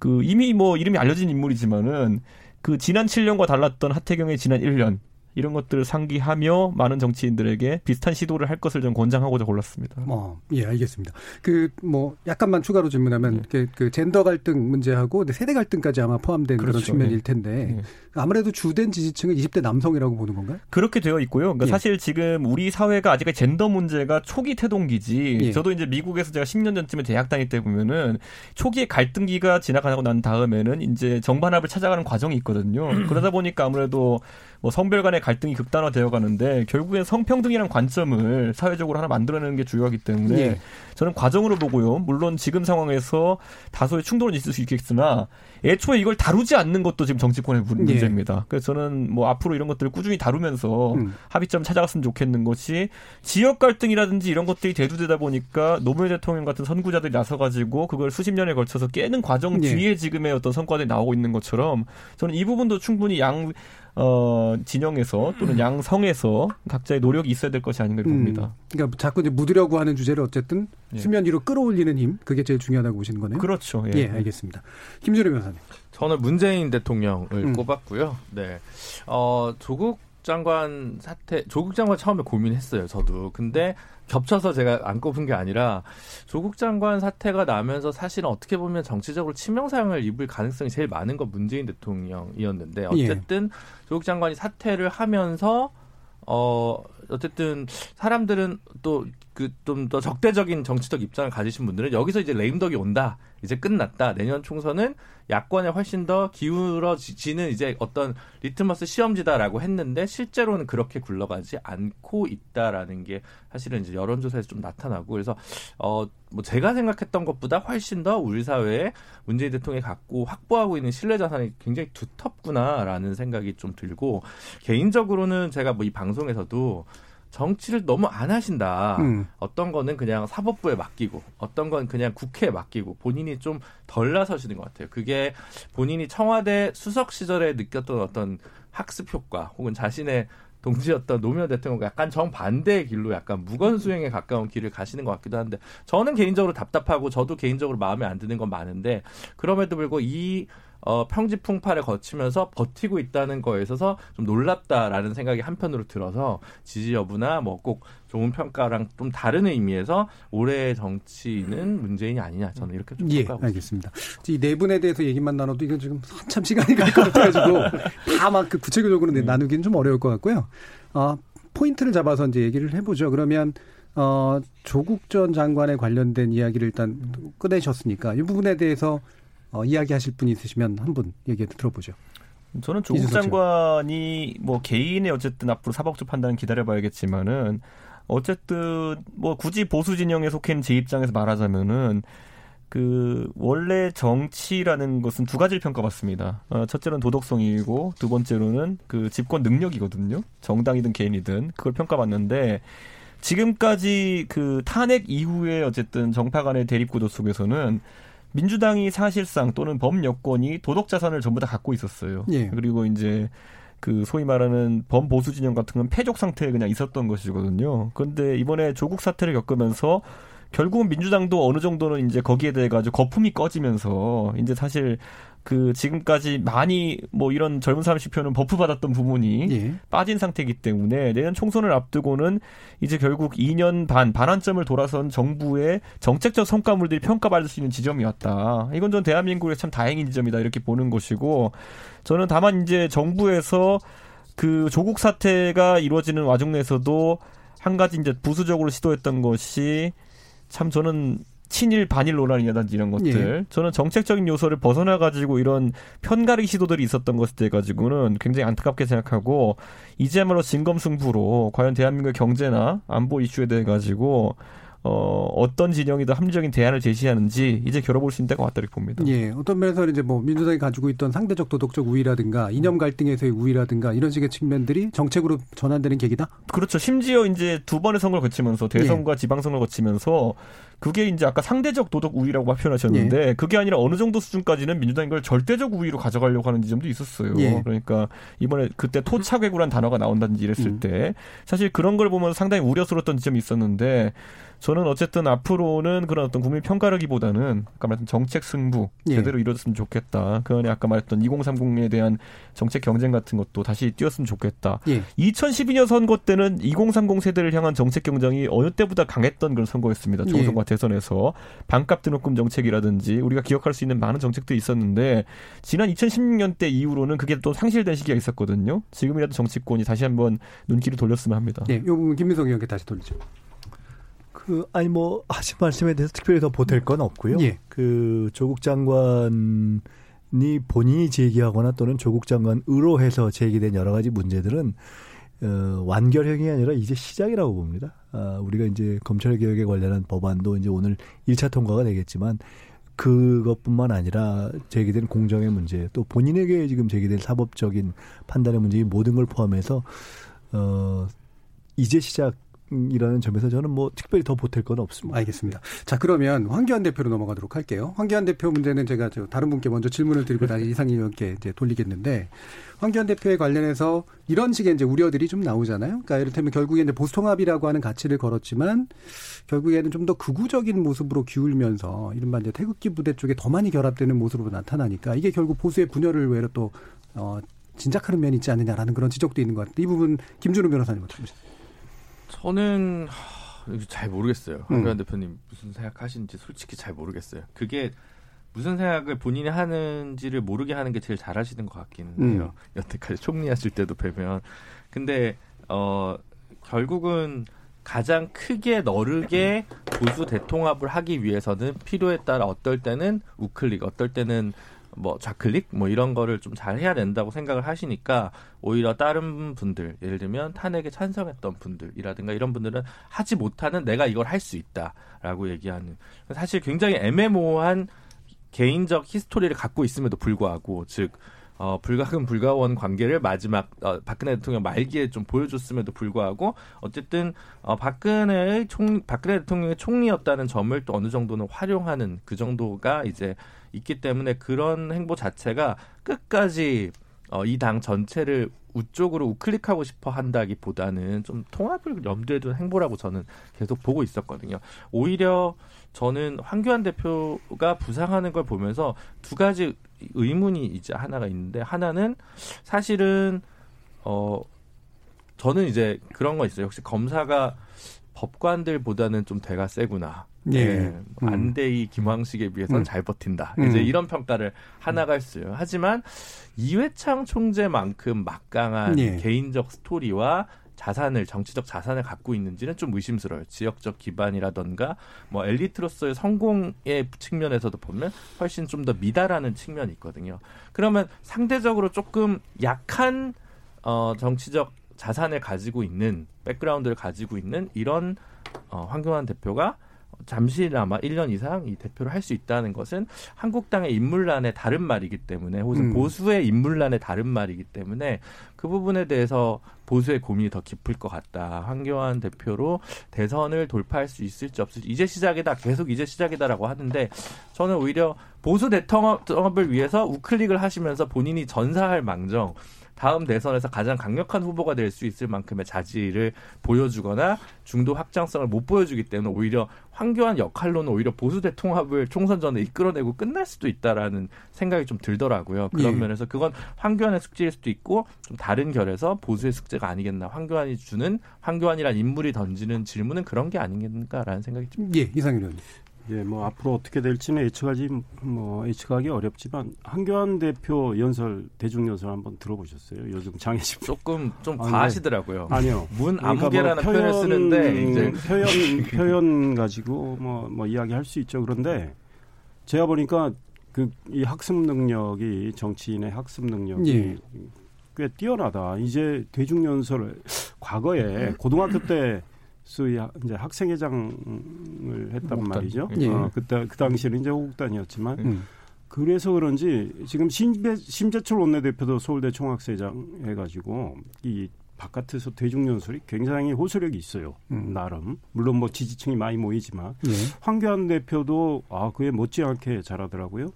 그 이미 뭐 이름이 알려진 인물이지만은 그 지난 칠 년과 달랐던 하태경의 지난 일 년 이런 것들을 상기하며 많은 정치인들에게 비슷한 시도를 할 것을 좀 권장하고자 골랐습니다. 어, 예, 알겠습니다. 그 뭐 약간만 추가로 질문하면 예. 그, 그 젠더 갈등 문제하고 근데 세대 갈등까지 아마 포함된 그렇죠. 그런 측면일 텐데 예. 아무래도 주된 지지층은 이십 대 남성이라고 보는 건가요? 그렇게 되어 있고요. 그러니까 예. 사실 지금 우리 사회가 아직까지 젠더 문제가 초기 태동기지. 예. 저도 이제 미국에서 제가 십 년 전쯤에 대학 다닐 때 보면은 초기에 갈등기가 지나가고 난 다음에는 이제 정반합을 찾아가는 과정이 있거든요. 그러다 보니까 아무래도 뭐 성별 간의 갈등이 극단화되어 가는데 결국엔 성평등이라는 관점을 사회적으로 하나 만들어내는 게 중요하기 때문에 예. 저는 과정으로 보고요. 물론 지금 상황에서 다소의 충돌은 있을 수 있겠으나 애초에 이걸 다루지 않는 것도 지금 정치권의 문제입니다. 예. 그래서 저는 뭐 앞으로 이런 것들을 꾸준히 다루면서 음. 합의점 찾아갔으면 좋겠는 것이 지역 갈등이라든지 이런 것들이 대두되다 보니까 노무현 대통령 같은 선구자들이 나서가지고 그걸 수십 년에 걸쳐서 깨는 과정 뒤에 예. 지금의 어떤 성과들이 나오고 있는 것처럼 저는 이 부분도 충분히 양 어, 진영에서 또는 양성에서 각자의 노력이 있어야 될 것이 아닌가 봅니다. 음, 그러니까 자꾸 이제 묻으려고 하는 주제를 어쨌든 예. 수면 위로 끌어올리는 힘, 그게 제일 중요하다고 보시는 거네요. 그렇죠. 예, 예 알겠습니다. 김준호 변호사님. 저는 문재인 대통령을 음. 꼽았고요. 네, 어, 조국 장관 사태, 조국 장관 처음에 고민했어요. 저도. 근데 겹쳐서 제가 안 꼽은 게 아니라 조국 장관 사태가 나면서 사실은 어떻게 보면 정치적으로 치명상을 입을 가능성이 제일 많은 건 문재인 대통령이었는데 어쨌든 예. 조국 장관이 사퇴를 하면서 어 어쨌든 사람들은 또 그 좀 더 적대적인 정치적 입장을 가지신 분들은 여기서 이제 레임덕이 온다. 이제 끝났다. 내년 총선은 야권에 훨씬 더 기울어지는 이제 어떤 리트머스 시험지다라고 했는데 실제로는 그렇게 굴러가지 않고 있다라는 게 사실은 이제 여론조사에서 좀 나타나고 그래서 어 뭐 제가 생각했던 것보다 훨씬 더 우리 사회에 문재인 대통령이 갖고 확보하고 있는 신뢰 자산이 굉장히 두텁구나라는 생각이 좀 들고 개인적으로는 제가 뭐 이 방송에서도 정치를 너무 안 하신다. 음. 어떤 거는 그냥 사법부에 맡기고 어떤 건 그냥 국회에 맡기고 본인이 좀 덜 나서시는 것 같아요. 그게 본인이 청와대 수석 시절에 느꼈던 어떤 학습 효과 혹은 자신의 동지였던 노무현 대통령과 약간 정반대의 길로 약간 무건수행에 가까운 길을 가시는 것 같기도 한데 저는 개인적으로 답답하고 저도 개인적으로 마음에 안 드는 건 많은데 그럼에도 불구하고 이 어, 평지풍파를 거치면서 버티고 있다는 거에 있어서 좀 놀랍다라는 생각이 한편으로 들어서 지지 여부나 뭐 꼭 좋은 평가랑 좀 다른 의미에서 올해의 정치는 문재인이 아니냐, 저는 이렇게 좀 생각하고 예, 알겠습니다. 이 네 분에 대해서 얘기만 나눠도 이건 지금 한참 시간이 갈 것 같아가지고 다 막 그 구체적으로 음. 나누기는 좀 어려울 것 같고요. 어, 포인트를 잡아서 이제 얘기를 해보죠. 그러면 어, 조국 전 장관에 관련된 이야기를 일단 꺼내셨으니까 이 부분에 대해서 어, 이야기하실 분이 있으시면 한 분 얘기 들어보죠. 저는 조국 장관이 뭐 개인의 어쨌든 앞으로 사법적 판단은 기다려봐야겠지만은 어쨌든 뭐 굳이 보수 진영에 속해 있는 제 입장에서 말하자면은 그 원래 정치라는 것은 두 가지를 평가받습니다. 첫째로는 도덕성이고 두 번째로는 그 집권 능력이거든요. 정당이든 개인이든 그걸 평가받는데 지금까지 그 탄핵 이후에 어쨌든 정파 간의 대립구도 속에서는 민주당이 사실상 또는 범여권이 도덕 자산을 전부 다 갖고 있었어요. 예. 그리고 이제 그 소위 말하는 범보수 진영 같은 건 패족 상태에 그냥 있었던 것이거든요. 그런데 이번에 조국 사태를 겪으면서 결국은 민주당도 어느 정도는 이제 거기에 대해 가지고 거품이 꺼지면서 이제 사실 그 지금까지 많이 뭐 이런 젊은 사람 시표는 버프 받았던 부분이 예. 빠진 상태이기 때문에 내년 총선을 앞두고는 이제 결국 이 년 반 반환점을 돌아선 정부의 정책적 성과물들이 평가받을 수 있는 지점이 왔다. 이건 전 대한민국에 참 다행인 지점이다 이렇게 보는 것이고 저는 다만 이제 정부에서 그 조국 사태가 이루어지는 와중에서도 한 가지 이제 부수적으로 시도했던 것이 참 저는 친일 반일 논란이라든지 이런 것들 예. 저는 정책적인 요소를 벗어나 가지고 이런 편가르기 시도들이 있었던 것에 대해 가지고는 굉장히 안타깝게 생각하고 이제야말로 진검승부로 과연 대한민국의 경제나 안보 이슈에 대해 가지고 어, 어떤 진영이든 합리적인 대안을 제시하는지 이제 겨뤄볼 수 있는 때가 왔다 이렇게 봅니다. 예, 어떤 면에서 이제 뭐 민주당이 가지고 있던 상대적 도덕적 우위라든가 이념 갈등에서의 우위라든가 이런 식의 측면들이 정책으로 전환되는 계기다? 그렇죠. 심지어 이제 두 번의 선거를 거치면서 대선과 예. 지방선거를 거치면서 그게 이제 아까 상대적 도덕 우위라고 표현하셨는데 예. 그게 아니라 어느 정도 수준까지는 민주당이 그걸 절대적 우위로 가져가려고 하는 지점도 있었어요. 예. 그러니까 이번에 그때 토착외구란 단어가 나온다든지 이랬을 음. 때 사실 그런 걸 보면서 상당히 우려스러웠던 지점이 있었는데 저는 어쨌든 앞으로는 그런 어떤 국민 평가라기보다는 아까 말했던 정책 승부 제대로 예. 이루어졌으면 좋겠다. 그러니 아까 말했던 이공삼공에 대한 정책 경쟁 같은 것도 다시 뛰었으면 좋겠다. 예. 이천십이 년 선거 때는 이공삼공 세대를 향한 정책 경쟁이 어느 때보다 강했던 그런 선거였습니다. 총선과 예. 대선에서 반값 등록금 정책이라든지 우리가 기억할 수 있는 많은 정책들이 있었는데 지난 이천십육 년대 이후로는 그게 또 상실된 시기가 있었거든요. 지금이라도 정치권이 다시 한번 눈길을 돌렸으면 합니다. 네, 예. 이 부분 김민석 의원께 다시 돌리죠. 그 아니 뭐 하신 말씀에 대해서 특별히 더 보탤 건 없고요. 예. 그 조국 장관이 본인이 제기하거나 또는 조국 장관으로 해서 제기된 여러 가지 문제들은 어, 완결형이 아니라 이제 시작이라고 봅니다. 아, 우리가 이제 검찰 개혁에 관련한 법안도 이제 오늘 일 차 통과가 되겠지만 그것뿐만 아니라 제기된 공정의 문제 또 본인에게 지금 제기된 사법적인 판단의 문제 모든 걸 포함해서 어, 이제 시작. 이라는 점에서 저는 뭐 특별히 더 보탤 건 없습니다. 알겠습니다. 자, 그러면 황교안 대표로 넘어가도록 할게요. 황교안 대표 문제는 제가 다른 분께 먼저 질문을 드리고 다시 이상일 의원께 이제 돌리겠는데 황교안 대표에 관련해서 이런 식의 이제 우려들이 좀 나오잖아요. 그러니까 이를테면 결국에 이제 보수통합이라고 하는 가치를 걸었지만 결국에는 좀 더 극우적인 모습으로 기울면서 이른바 이제 태극기 부대 쪽에 더 많이 결합되는 모습으로 나타나니까 이게 결국 보수의 분열을 외로 또 어, 진작하는 면이 있지 않느냐라는 그런 지적도 있는 것 같은데 이 부분 김준우 변호사님 어떻게 보십니까? 저는 잘 모르겠어요. 황교안 음. 대표님 무슨 생각하시는지 솔직히 잘 모르겠어요. 그게 무슨 생각을 본인이 하는지를 모르게 하는 게 제일 잘하시는 것 같기는 해요. 음. 여태까지 총리하실 때도 뵈면. 근데 어, 결국은 가장 크게 너르게 보수 대통합을 하기 위해서는 필요에 따라 어떨 때는 우클릭, 어떨 때는 뭐 좌클릭 뭐 이런 거를 좀 잘 해야 된다고 생각을 하시니까 오히려 다른 분들 예를 들면 탄핵에 찬성했던 분들이라든가 이런 분들은 하지 못하는 내가 이걸 할 수 있다라고 얘기하는 사실 굉장히 애매모호한 개인적 히스토리를 갖고 있음에도 불구하고 즉 어, 불가근 불가원 관계를 마지막 어, 박근혜 대통령 말기에 좀 보여줬음에도 불구하고 어쨌든 어, 박근혜의 총, 박근혜 대통령의 총리였다는 점을 또 어느 정도는 활용하는 그 정도가 이제 있기 때문에 그런 행보 자체가 끝까지 어, 이 당 전체를 우쪽으로 우클릭하고 싶어 한다기보다는 좀 통합을 염두에 둔 행보라고 저는 계속 보고 있었거든요. 오히려 저는 황교안 대표가 부상하는 걸 보면서 두 가지 의문이 이제 하나가 있는데, 하나는 사실은 어 저는 이제 그런 거 있어요. 역시 검사가 법관들보다는 좀 대가 세구나. 예. 네. 음. 안대희, 김황식에 비해서는 음. 잘 버틴다. 이제 음. 이런 평가를 하나가 있어요. 하지만 이회창 총재만큼 막강한 예. 개인적 스토리와 자산을, 정치적 자산을 갖고 있는지는 좀 의심스러워요. 지역적 기반이라던가, 뭐, 엘리트로서의 성공의 측면에서도 보면 훨씬 좀 더 미달하는 측면이 있거든요. 그러면 상대적으로 조금 약한, 어, 정치적 자산을 가지고 있는, 백그라운드를 가지고 있는 이런, 어, 황교안 대표가 잠시나마 일 년 이상 이 대표를 할 수 있다는 것은 한국당의 인물란의 다른 말이기 때문에, 혹은 음. 보수의 인물란의 다른 말이기 때문에 그 부분에 대해서 보수의 고민이 더 깊을 것 같다. 황교안 대표로 대선을 돌파할 수 있을지 없을지, 이제 시작이다, 계속 이제 시작이다라고 하는데, 저는 오히려 보수 대통합을 위해서 우클릭을 하시면서 본인이 전사할 망정, 다음 대선에서 가장 강력한 후보가 될 수 있을 만큼의 자질을 보여주거나 중도 확장성을 못 보여주기 때문에 오히려 황교안 역할로는 오히려 보수 대통합을 총선 전에 이끌어내고 끝날 수도 있다라는 생각이 좀 들더라고요. 그런 예. 면에서 그건 황교안의 숙제일 수도 있고, 좀 다른 결에서 보수의 숙제가 아니겠나. 황교안이 주는, 황교안이란 인물이 던지는 질문은 그런 게 아니겠는가라는 생각이 듭니다. 예, 이상일 의원님. 예, 뭐 앞으로 어떻게 될지는 예측하지 뭐 예측하기 어렵지만, 한교안 대표 연설, 대중 연설 한번 들어보셨어요? 요즘 장애식 조금 좀 아니, 과하시더라고요. 아니요, 문 아무개라는 그러니까 뭐 표현을 쓰는데 이제 표현 표현 가지고 뭐, 뭐 이야기할 수 있죠. 그런데 제가 보니까 그 이 학습 능력이, 정치인의 학습 능력이 예. 꽤 뛰어나다. 이제 대중 연설을 과거에 고등학교 때 소위 이제 학생회장을 했단 호국단. 말이죠. 예. 어, 그때 그 당시에는 이제 호국단이었지만 음. 그래서 그런지 지금 심재, 심재철 원내대표도 서울대 총학생회장 해가지고 이 바깥에서 대중연설이 굉장히 호소력이 있어요. 음. 나름 물론 뭐 지지층이 많이 모이지만 예. 황교안 대표도 아 그에 못지않게 잘하더라고요.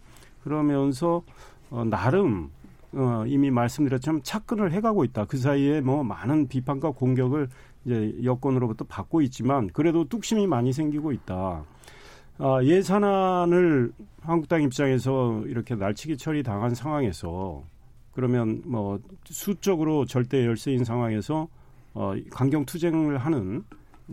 그러면서 어, 나름 어, 이미 말씀드렸지만 착근을 해가고 있다. 그 사이에 뭐 많은 비판과 공격을 이제 여권으로부터 받고 있지만 그래도 뚝심이 많이 생기고 있다. 아, 예산안을 한국당 입장에서 이렇게 날치기 처리당한 상황에서, 그러면 뭐 수적으로 절대 열세인 상황에서 어, 강경 투쟁을 하는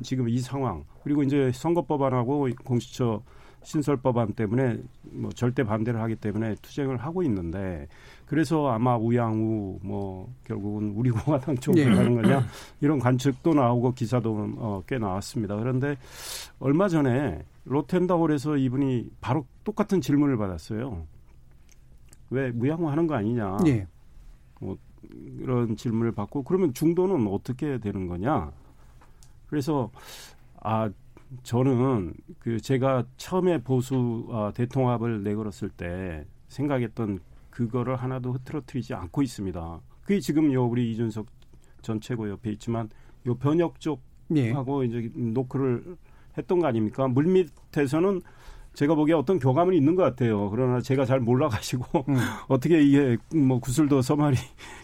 지금 이 상황, 그리고 이제 선거법안하고 공수처 신설법안 때문에 뭐 절대 반대를 하기 때문에 투쟁을 하고 있는데, 그래서 아마 우양우 뭐 결국은 우리 공화당 쪽으로 네. 가는 거냐 이런 관측도 나오고 기사도 어, 꽤 나왔습니다. 그런데 얼마 전에 로텐다홀에서 이분이 바로 똑같은 질문을 받았어요. 왜 우양우 하는 거 아니냐 네. 뭐 이런 질문을 받고, 그러면 중도는 어떻게 되는 거냐. 그래서 아 저는 그 제가 처음에 보수 어, 대통합을 내걸었을 때 생각했던 그거를 하나도 흐트러뜨리지 않고 있습니다. 그게 지금 요 우리 이준석 전 최고 옆에 있지만 요 변혁 쪽하고 예. 이제 노크를 했던 거 아닙니까? 물밑에서는 제가 보기에 어떤 교감은 있는 것 같아요. 그러나 제가 잘 몰라가지고 음. 어떻게 이게 뭐 구슬도 서말이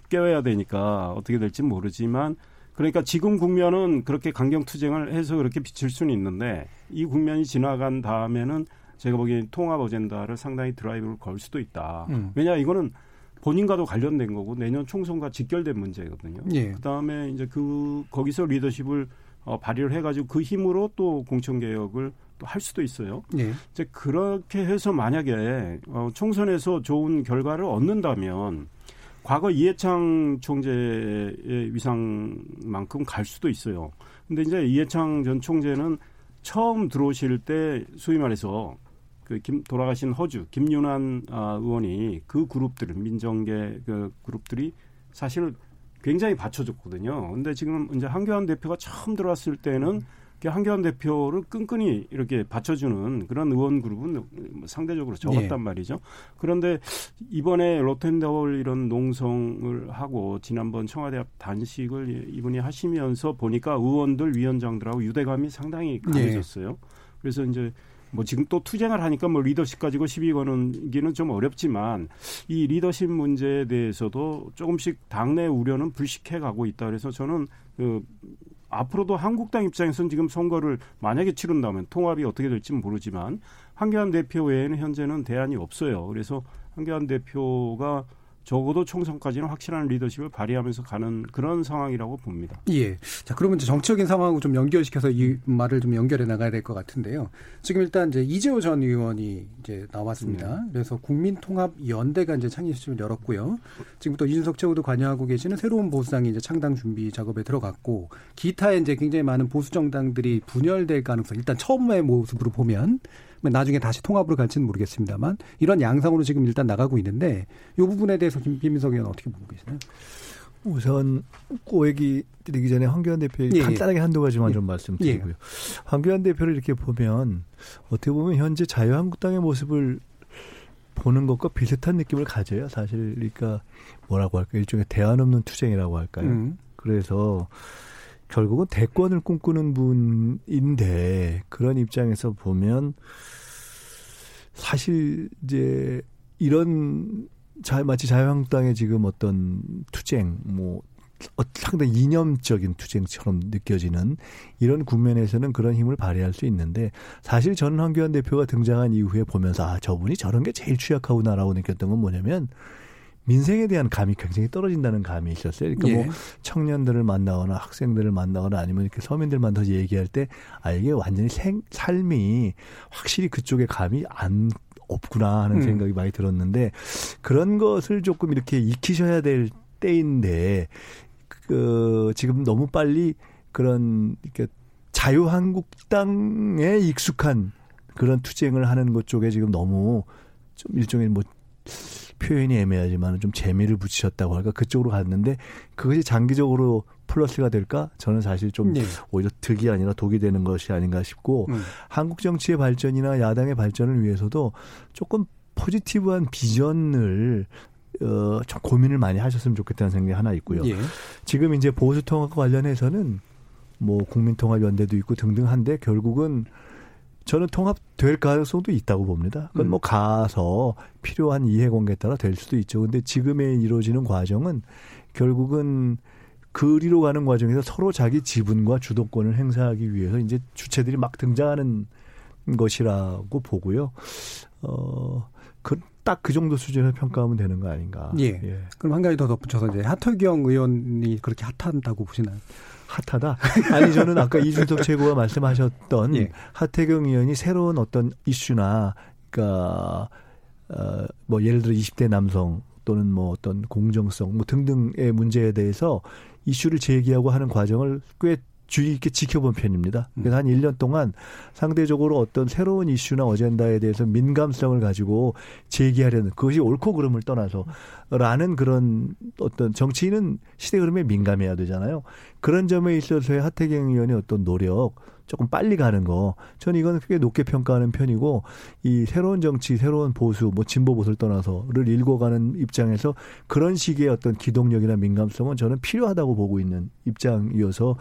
깨워야 되니까 어떻게 될지 모르지만, 그러니까 지금 국면은 그렇게 강경 투쟁을 해서 그렇게 비칠 수는 있는데, 이 국면이 지나간 다음에는 제가 보기엔 통합 어젠다를 상당히 드라이브를 걸 수도 있다. 음. 왜냐 이거는 본인과도 관련된 거고 내년 총선과 직결된 문제거든요. 예. 그다음에 이제 그 거기서 리더십을 어, 발휘를 해가지고 그 힘으로 또 공천 개혁을 또 할 수도 있어요. 예. 이제 그렇게 해서 만약에 어, 총선에서 좋은 결과를 얻는다면. 과거 이해창 총재의 위상만큼 갈 수도 있어요. 그런데 이제 이해창 전 총재는 처음 들어오실 때 소위 말해서 그 김, 돌아가신 허주, 김윤환 아, 의원이 그 그룹들, 민정계 그 그룹들이 사실 굉장히 받쳐줬거든요. 그런데 지금 이제 한교안 대표가 처음 들어왔을 때는 한교안 대표를 끈끈히 이렇게 받쳐주는 그런 의원 그룹은 상대적으로 적었단 네. 말이죠. 그런데 이번에 로텐더홀 이런 농성을 하고 지난번 청와대 앞 단식을 이분이 하시면서 보니까 의원들, 위원장들하고 유대감이 상당히 강해졌어요. 네. 그래서 이제 뭐 지금 또 투쟁을 하니까 뭐 리더십 가지고 시비 거는기는 좀 어렵지만 이 리더십 문제에 대해서도 조금씩 당내 우려는 불식해 가고 있다. 그래서 저는 그 앞으로도 한국당 입장에서는 지금 선거를 만약에 치른다면 통합이 어떻게 될지는 모르지만 황교안 대표 외에는 현재는 대안이 없어요. 그래서 황교안 대표가 적어도 총선까지는 확실한 리더십을 발휘하면서 가는 그런 상황이라고 봅니다. 예. 자, 그러면 이제 정치적인 상황하고 좀 연결시켜서 이 말을 좀 연결해 나가야 될 것 같은데요. 지금 일단 이제 이재호 전 의원이 이제 나왔습니다. 네. 그래서 국민통합연대가 이제 창의식을 열었고요. 지금부터 이준석 최고도 관여하고 계시는 새로운 보수당이 이제 창당 준비 작업에 들어갔고, 기타의 이제 굉장히 많은 보수 정당들이 분열될 가능성, 일단 처음의 모습으로 보면 나중에 다시 통합으로 갈지는 모르겠습니다만 이런 양상으로 지금 일단 나가고 있는데 이 부분에 대해서 김민석 의원 어떻게 보고 계시나요? 우선 그 얘기 드리기 전에 황교안 대표에게 예, 간단하게 한두 가지만 예. 좀 말씀드리고요. 예. 황교안 대표를 이렇게 보면 어떻게 보면 현재 자유한국당의 모습을 보는 것과 비슷한 느낌을 가져요. 사실 그러니까 뭐라고 할까요? 일종의 대안 없는 투쟁이라고 할까요? 음. 그래서 결국은 대권을 꿈꾸는 분인데 그런 입장에서 보면 사실 이제 이런 자, 마치 자유한국당의 지금 어떤 투쟁, 뭐 상당히 이념적인 투쟁처럼 느껴지는 이런 국면에서는 그런 힘을 발휘할 수 있는데 사실 저는 황교안 대표가 등장한 이후에 보면서 아, 저분이 저런 게 제일 취약하구나라고 느꼈던 건 뭐냐면 민생에 대한 감이 굉장히 떨어진다는 감이 있었어요. 그러니까 예. 뭐 청년들을 만나거나 학생들을 만나거나 아니면 이렇게 서민들 만나서 얘기할 때 아, 이게 완전히 생, 삶이 확실히 그쪽에 감이 안 없구나 하는 음. 생각이 많이 들었는데 그런 것을 조금 이렇게 익히셔야 될 때인데 그, 지금 너무 빨리 그런 이렇게 자유한국당에 익숙한 그런 투쟁을 하는 것 쪽에 지금 너무 좀 일종의 뭐 표현이 애매하지만 좀 재미를 붙이셨다고 할까 그쪽으로 갔는데 그것이 장기적으로 플러스가 될까 저는 사실 좀 네. 오히려 득이 아니라 독이 되는 것이 아닌가 싶고 음. 한국 정치의 발전이나 야당의 발전을 위해서도 조금 포지티브한 비전을 어, 좀 고민을 많이 하셨으면 좋겠다는 생각이 하나 있고요. 예. 지금 이제 보수통합과 관련해서는 뭐 국민통합연대도 있고 등등 한데 결국은 저는 통합될 가능성도 있다고 봅니다. 그건 뭐 가서 필요한 이해관계에 따라 될 수도 있죠. 그런데 지금의 이루어지는 과정은 결국은 그리로 가는 과정에서 서로 자기 지분과 주도권을 행사하기 위해서 이제 주체들이 막 등장하는 것이라고 보고요. 어, 그, 딱 그 정도 수준에서 평가하면 되는 거 아닌가. 예. 예. 그럼 한 가지 더 덧붙여서 이제 하태경 의원이 그렇게 핫한다고 보시나요? 핫하다? 아니 저는 아까 이준석 최고가 말씀하셨던 예. 하태경 의원이 새로운 어떤 이슈나 그러니까 어, 뭐 예를 들어 이십 대 남성 또는 뭐 어떤 공정성 뭐 등등의 문제에 대해서 이슈를 제기하고 하는 과정을 꽤 주의 있게 지켜본 편입니다. 그래서 한 일 년 동안 상대적으로 어떤 새로운 이슈나 어젠다에 대해서 민감성을 가지고 제기하려는 그것이 옳고 그름을 떠나서 라는 그런 어떤 정치인은 시대 흐름에 민감해야 되잖아요. 그런 점에 있어서의 하태경 의원의 어떤 노력 조금 빨리 가는 거 저는 이건 크게 높게 평가하는 편이고 이 새로운 정치, 새로운 보수, 뭐 진보 보수를 떠나서를 읽어가는 입장에서 그런 식의 어떤 기동력이나 민감성은 저는 필요하다고 보고 있는 입장이어서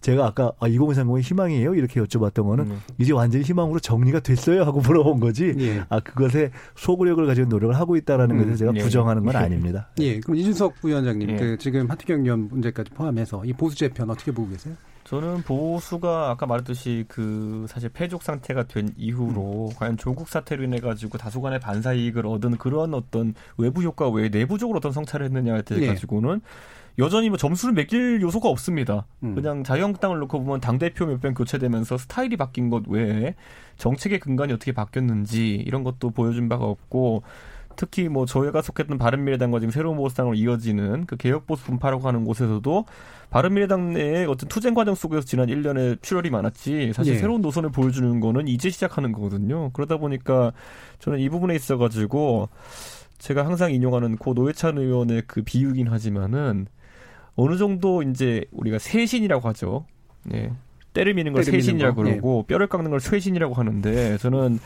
제가 아까 아, 이공삼공의 희망이에요? 이렇게 여쭤봤던 거는 음. 이제 완전히 희망으로 정리가 됐어요? 하고 물어본 거지. 예. 아, 그것에 소구력을 가지고 노력을 하고 있다라는 음. 것을 제가 예. 부정하는 건 예. 아닙니다. 예. 그럼 이준석 위원장님, 예. 그 지금 하태경 의원 문제까지 포함해서 이 보수 재편 어떻게 보고 계세요? 저는 보수가 아까 말했듯이 그 사실 패족 상태가 된 이후로 음. 과연 조국 사태로 인해 가지고 다수간의 반사 이익을 얻은 그런 어떤 외부 효과 외에 내부적으로 어떤 성찰을 했느냐에 대해 가지고는 예. 여전히 뭐 점수를 매길 요소가 없습니다. 음. 그냥 자유한국당을 놓고 보면 당대표 몇 번 교체되면서 스타일이 바뀐 것 외에 정책의 근간이 어떻게 바뀌었는지 이런 것도 보여준 바가 없고 특히 뭐 저희가 속했던 바른미래당과 지금 새로운 보수당으로 이어지는 그 개혁보수 분파라고 하는 곳에서도 바른미래당 내의 어떤 투쟁 과정 속에서 지난 일 년에 출혈이 많았지 사실 예. 새로운 노선을 보여주는 거는 이제 시작하는 거거든요. 그러다 보니까 저는 이 부분에 있어가지고 제가 항상 인용하는 고 노회찬 의원의 그 비유긴 하지만은 어느 정도 이제 우리가 세신이라고 하죠. 예. 때를 미는 걸 때를 세신이라고 미는 거. 그러고 예. 뼈를 깎는 걸 쇠신이라고 하는데 저는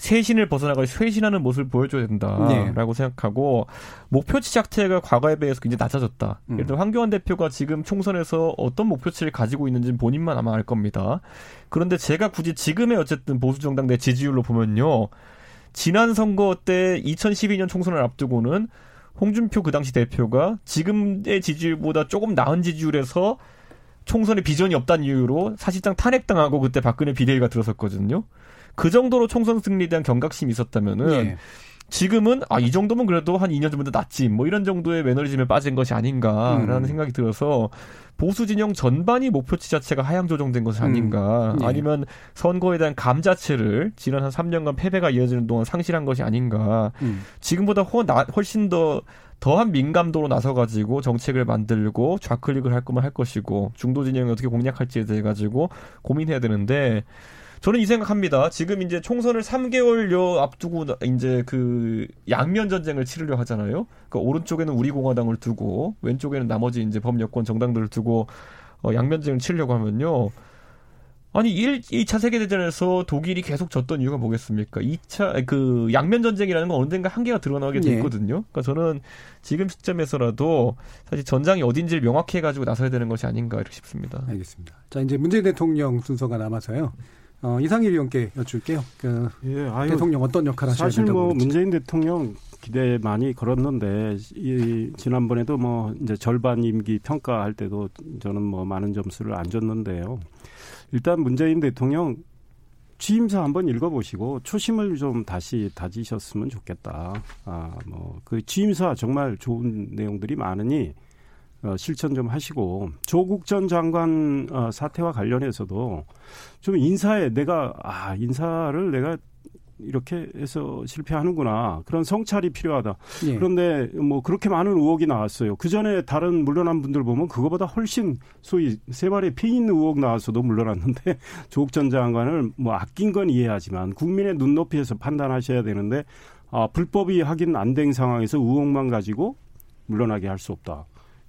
쇄신을 벗어나가 쇄신하는 모습을 보여줘야 된다라고 네. 생각하고 목표치 삭제가 과거에 비해서 굉장히 낮아졌다. 음. 예를 들어 황교안 대표가 지금 총선에서 어떤 목표치를 가지고 있는지는 본인만 아마 알 겁니다. 그런데 제가 굳이 지금의 어쨌든 보수 정당 내 지지율로 보면요. 지난 선거 때 이천십이 년 총선을 앞두고는 홍준표 그 당시 대표가 지금의 지지율보다 조금 나은 지지율에서 총선에 비전이 없다는 이유로 사실상 탄핵당하고 그때 박근혜 비대위가 들어섰거든요. 그 정도로 총선 승리에 대한 경각심이 있었다면은 예. 지금은 아, 이 정도면 그래도 한 이 년 전보다 낫지 뭐 이런 정도의 매너리즘에 빠진 것이 아닌가라는 음. 생각이 들어서 보수 진영 전반이 목표치 자체가 하향 조정된 것이 아닌가 음. 네. 아니면 선거에 대한 감 자체를 지난 한 삼 년간 패배가 이어지는 동안 상실한 것이 아닌가 음. 지금보다 호, 나, 훨씬 더 더한 민감도로 나서가지고 정책을 만들고 좌클릭을 할 거면 할 것이고 중도 진영이 어떻게 공략할지에 대해 가지고 고민해야 되는데 저는 이 생각합니다. 지금 이제 총선을 삼 개월여 앞두고 이제 그 양면 전쟁을 치르려 하잖아요. 그러니까 오른쪽에는 우리 공화당을 두고 왼쪽에는 나머지 이제 범여권 정당들을 두고 어 양면 전쟁을 치려고 하면요. 아니 일, 이 차 세계대전에서 독일이 계속 졌던 이유가 뭐겠습니까? 이 차 그 양면 전쟁이라는 건 언젠가 한계가 드러나게 돼 있거든요. 그러니까 저는 지금 시점에서라도 사실 전장이 어딘지를 명확히 해가지고 나서야 되는 것이 아닌가 이렇게 싶습니다. 알겠습니다. 자 이제 문재인 대통령 순서가 남아서요. 어, 이상일 의원께 여쭐게요. 그 예, 아유, 대통령 어떤 역할을 하셔야 된다고? 사실 뭐 그랬죠? 문재인 대통령 기대 많이 걸었는데 이, 지난번에도 뭐 이제 절반 임기 평가할 때도 저는 뭐 많은 점수를 안 줬는데요. 일단 문재인 대통령 취임사 한번 읽어보시고 초심을 좀 다시 다지셨으면 좋겠다. 아, 뭐 그 취임사 정말 좋은 내용들이 많으니 어, 실천 좀 하시고 조국 전 장관 어, 사태와 관련해서도 좀 인사에 내가 아 인사를 내가 이렇게 해서 실패하는구나 그런 성찰이 필요하다. 예. 그런데 뭐 그렇게 많은 의혹이 나왔어요. 그 전에 다른 물러난 분들 보면 그거보다 훨씬 소위 세 발의 피 있는 의혹 나왔어도 물러났는데 조국 전 장관을 뭐 아낀 건 이해하지만 국민의 눈높이에서 판단하셔야 되는데 아, 불법이 하긴 안 된 상황에서 의혹만 가지고 물러나게 할 수 없다.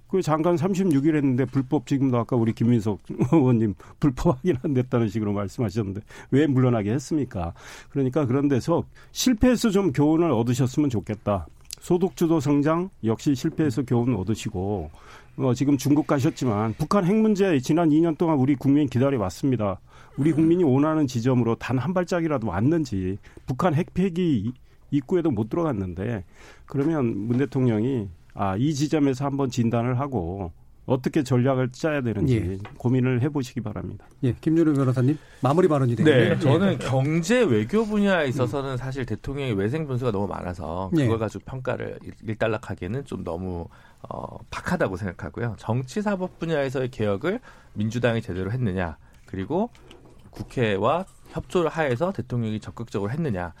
그 잠깐 삼십육 일 했는데 불법 지금도 아까 우리 김민석 의원님 불법 확인 안 됐다는 식으로 말씀하셨는데 왜 물러나게 했습니까? 그러니까 그런 데서 실패해서 좀 교훈을 얻으셨으면 좋겠다. 소득주도 성장 역시 실패해서 교훈을 얻으시고 어, 지금 중국 가셨지만 북한 핵 문제 지난 이 년 동안 우리 국민 기다려왔습니다. 우리 국민이 원하는 지점으로 단 한 발짝이라도 왔는지 북한 핵 폐기 입구에도 못 들어갔는데 그러면 문 대통령이 아, 이 지점에서 한번 진단을 하고 어떻게 전략을 짜야 되는지 예. 고민을 해보시기 바랍니다. 예, 김준우 변호사님 마무리 발언이 되네요. 네, 저는 경제 외교 분야에 있어서는 음. 사실 대통령의 외생 변수가 너무 많아서 그걸 가지고 평가를 일단락하기에는 좀 너무 어, 박하다고 생각하고요. 정치 사법 분야에서의 개혁을 민주당이 제대로 했느냐 그리고 국회와 협조를 하에서 대통령이 적극적으로 했느냐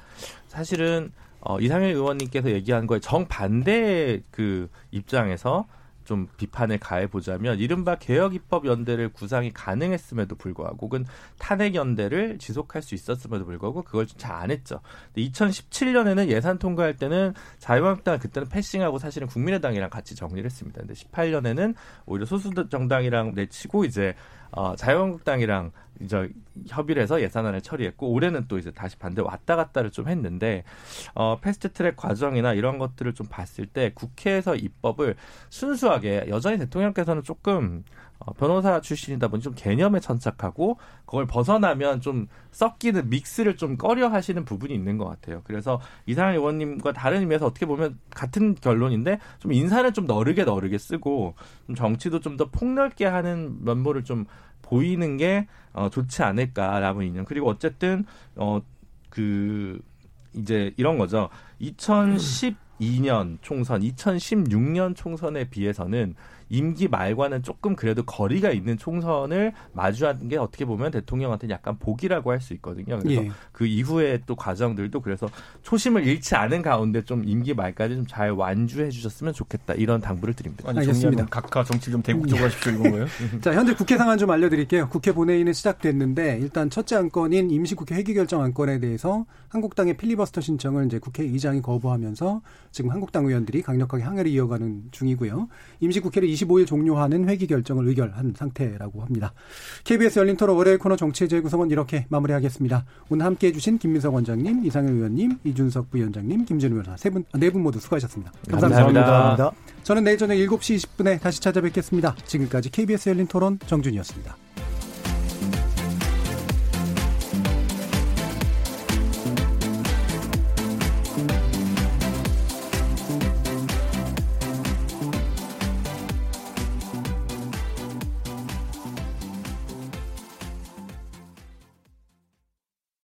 사실은 어, 이상일 의원님께서 얘기한 거에 정반대의 그 입장에서 좀 비판을 가해보자면 이른바 개혁입법연대를 구상이 가능했음에도 불구하고 혹은 탄핵연대를 지속할 수 있었음에도 불구하고 그걸 좀 잘 안 했죠. 근데 이천십칠 년에는 예산 통과할 때는 자유한국당 그때는 패싱하고 사실은 국민의당이랑 같이 정리를 했습니다. 근데 십팔 년에는 오히려 소수정당이랑 내치고 이제 어, 자유한국당이랑 이제 협의를 해서 예산안을 처리했고 올해는 또 이제 다시 반대 왔다 갔다를 좀 했는데 어, 패스트트랙 과정이나 이런 것들을 좀 봤을 때 국회에서 입법을 순수하게 여전히 대통령께서는 조금 어, 변호사 출신이다 보니 좀 개념에 천착하고 그걸 벗어나면 좀 섞이는 믹스를 좀 꺼려 하시는 부분이 있는 것 같아요. 그래서 이상일 의원님과 다른 의미에서 어떻게 보면 같은 결론인데 좀 인사를 좀 너르게 너르게 쓰고 좀 정치도 좀 더 폭넓게 하는 면모를 좀 보이는 게 어, 좋지 않을까라는 인연. 그리고 어쨌든 어, 그 이제 이런 거죠. 이천십이 년 총선, 이천십육 년 총선에 비해서는 임기 말과는 조금 그래도 거리가 있는 총선을 마주한 게 어떻게 보면 대통령한테는 약간 복이라고 할 수 있거든요. 그래서 예. 그 이후에 또 과정들도 그래서 초심을 잃지 않은 가운데 좀 임기 말까지 좀 잘 완주해 주셨으면 좋겠다. 이런 당부를 드립니다. 아니, 알겠습니다. 각하 정치를 좀 대국적으로 하십시오. 이건 거예요? 자, 현재 국회 상황 좀 알려드릴게요. 국회 본회의는 시작됐는데 일단 첫째 안건인 임시국회 회기결정 안건에 대해서 한국당의 필리버스터 신청을 이제 국회의장이 거부하면서 지금 한국당 의원들이 강력하게 항의를 이어가는 중이고요. 임시국회를 이십오일 종료하는 회기 결정을 의결한 상태라고 합니다. 케이비에스 열린토론 월요일 코너 정치의 재구성은 이렇게 마무리하겠습니다. 오늘 함께해 주신 김민석 원장님, 이상일 의원님, 이준석 부위원장님, 김진우 변호사 세 분, 네 분 모두 수고하셨습니다. 감사합니다. 감사합니다. 저는 내일 저녁 일곱시 이십분에 다시 찾아뵙겠습니다. 지금까지 케이비에스 열린토론 정준희였습니다.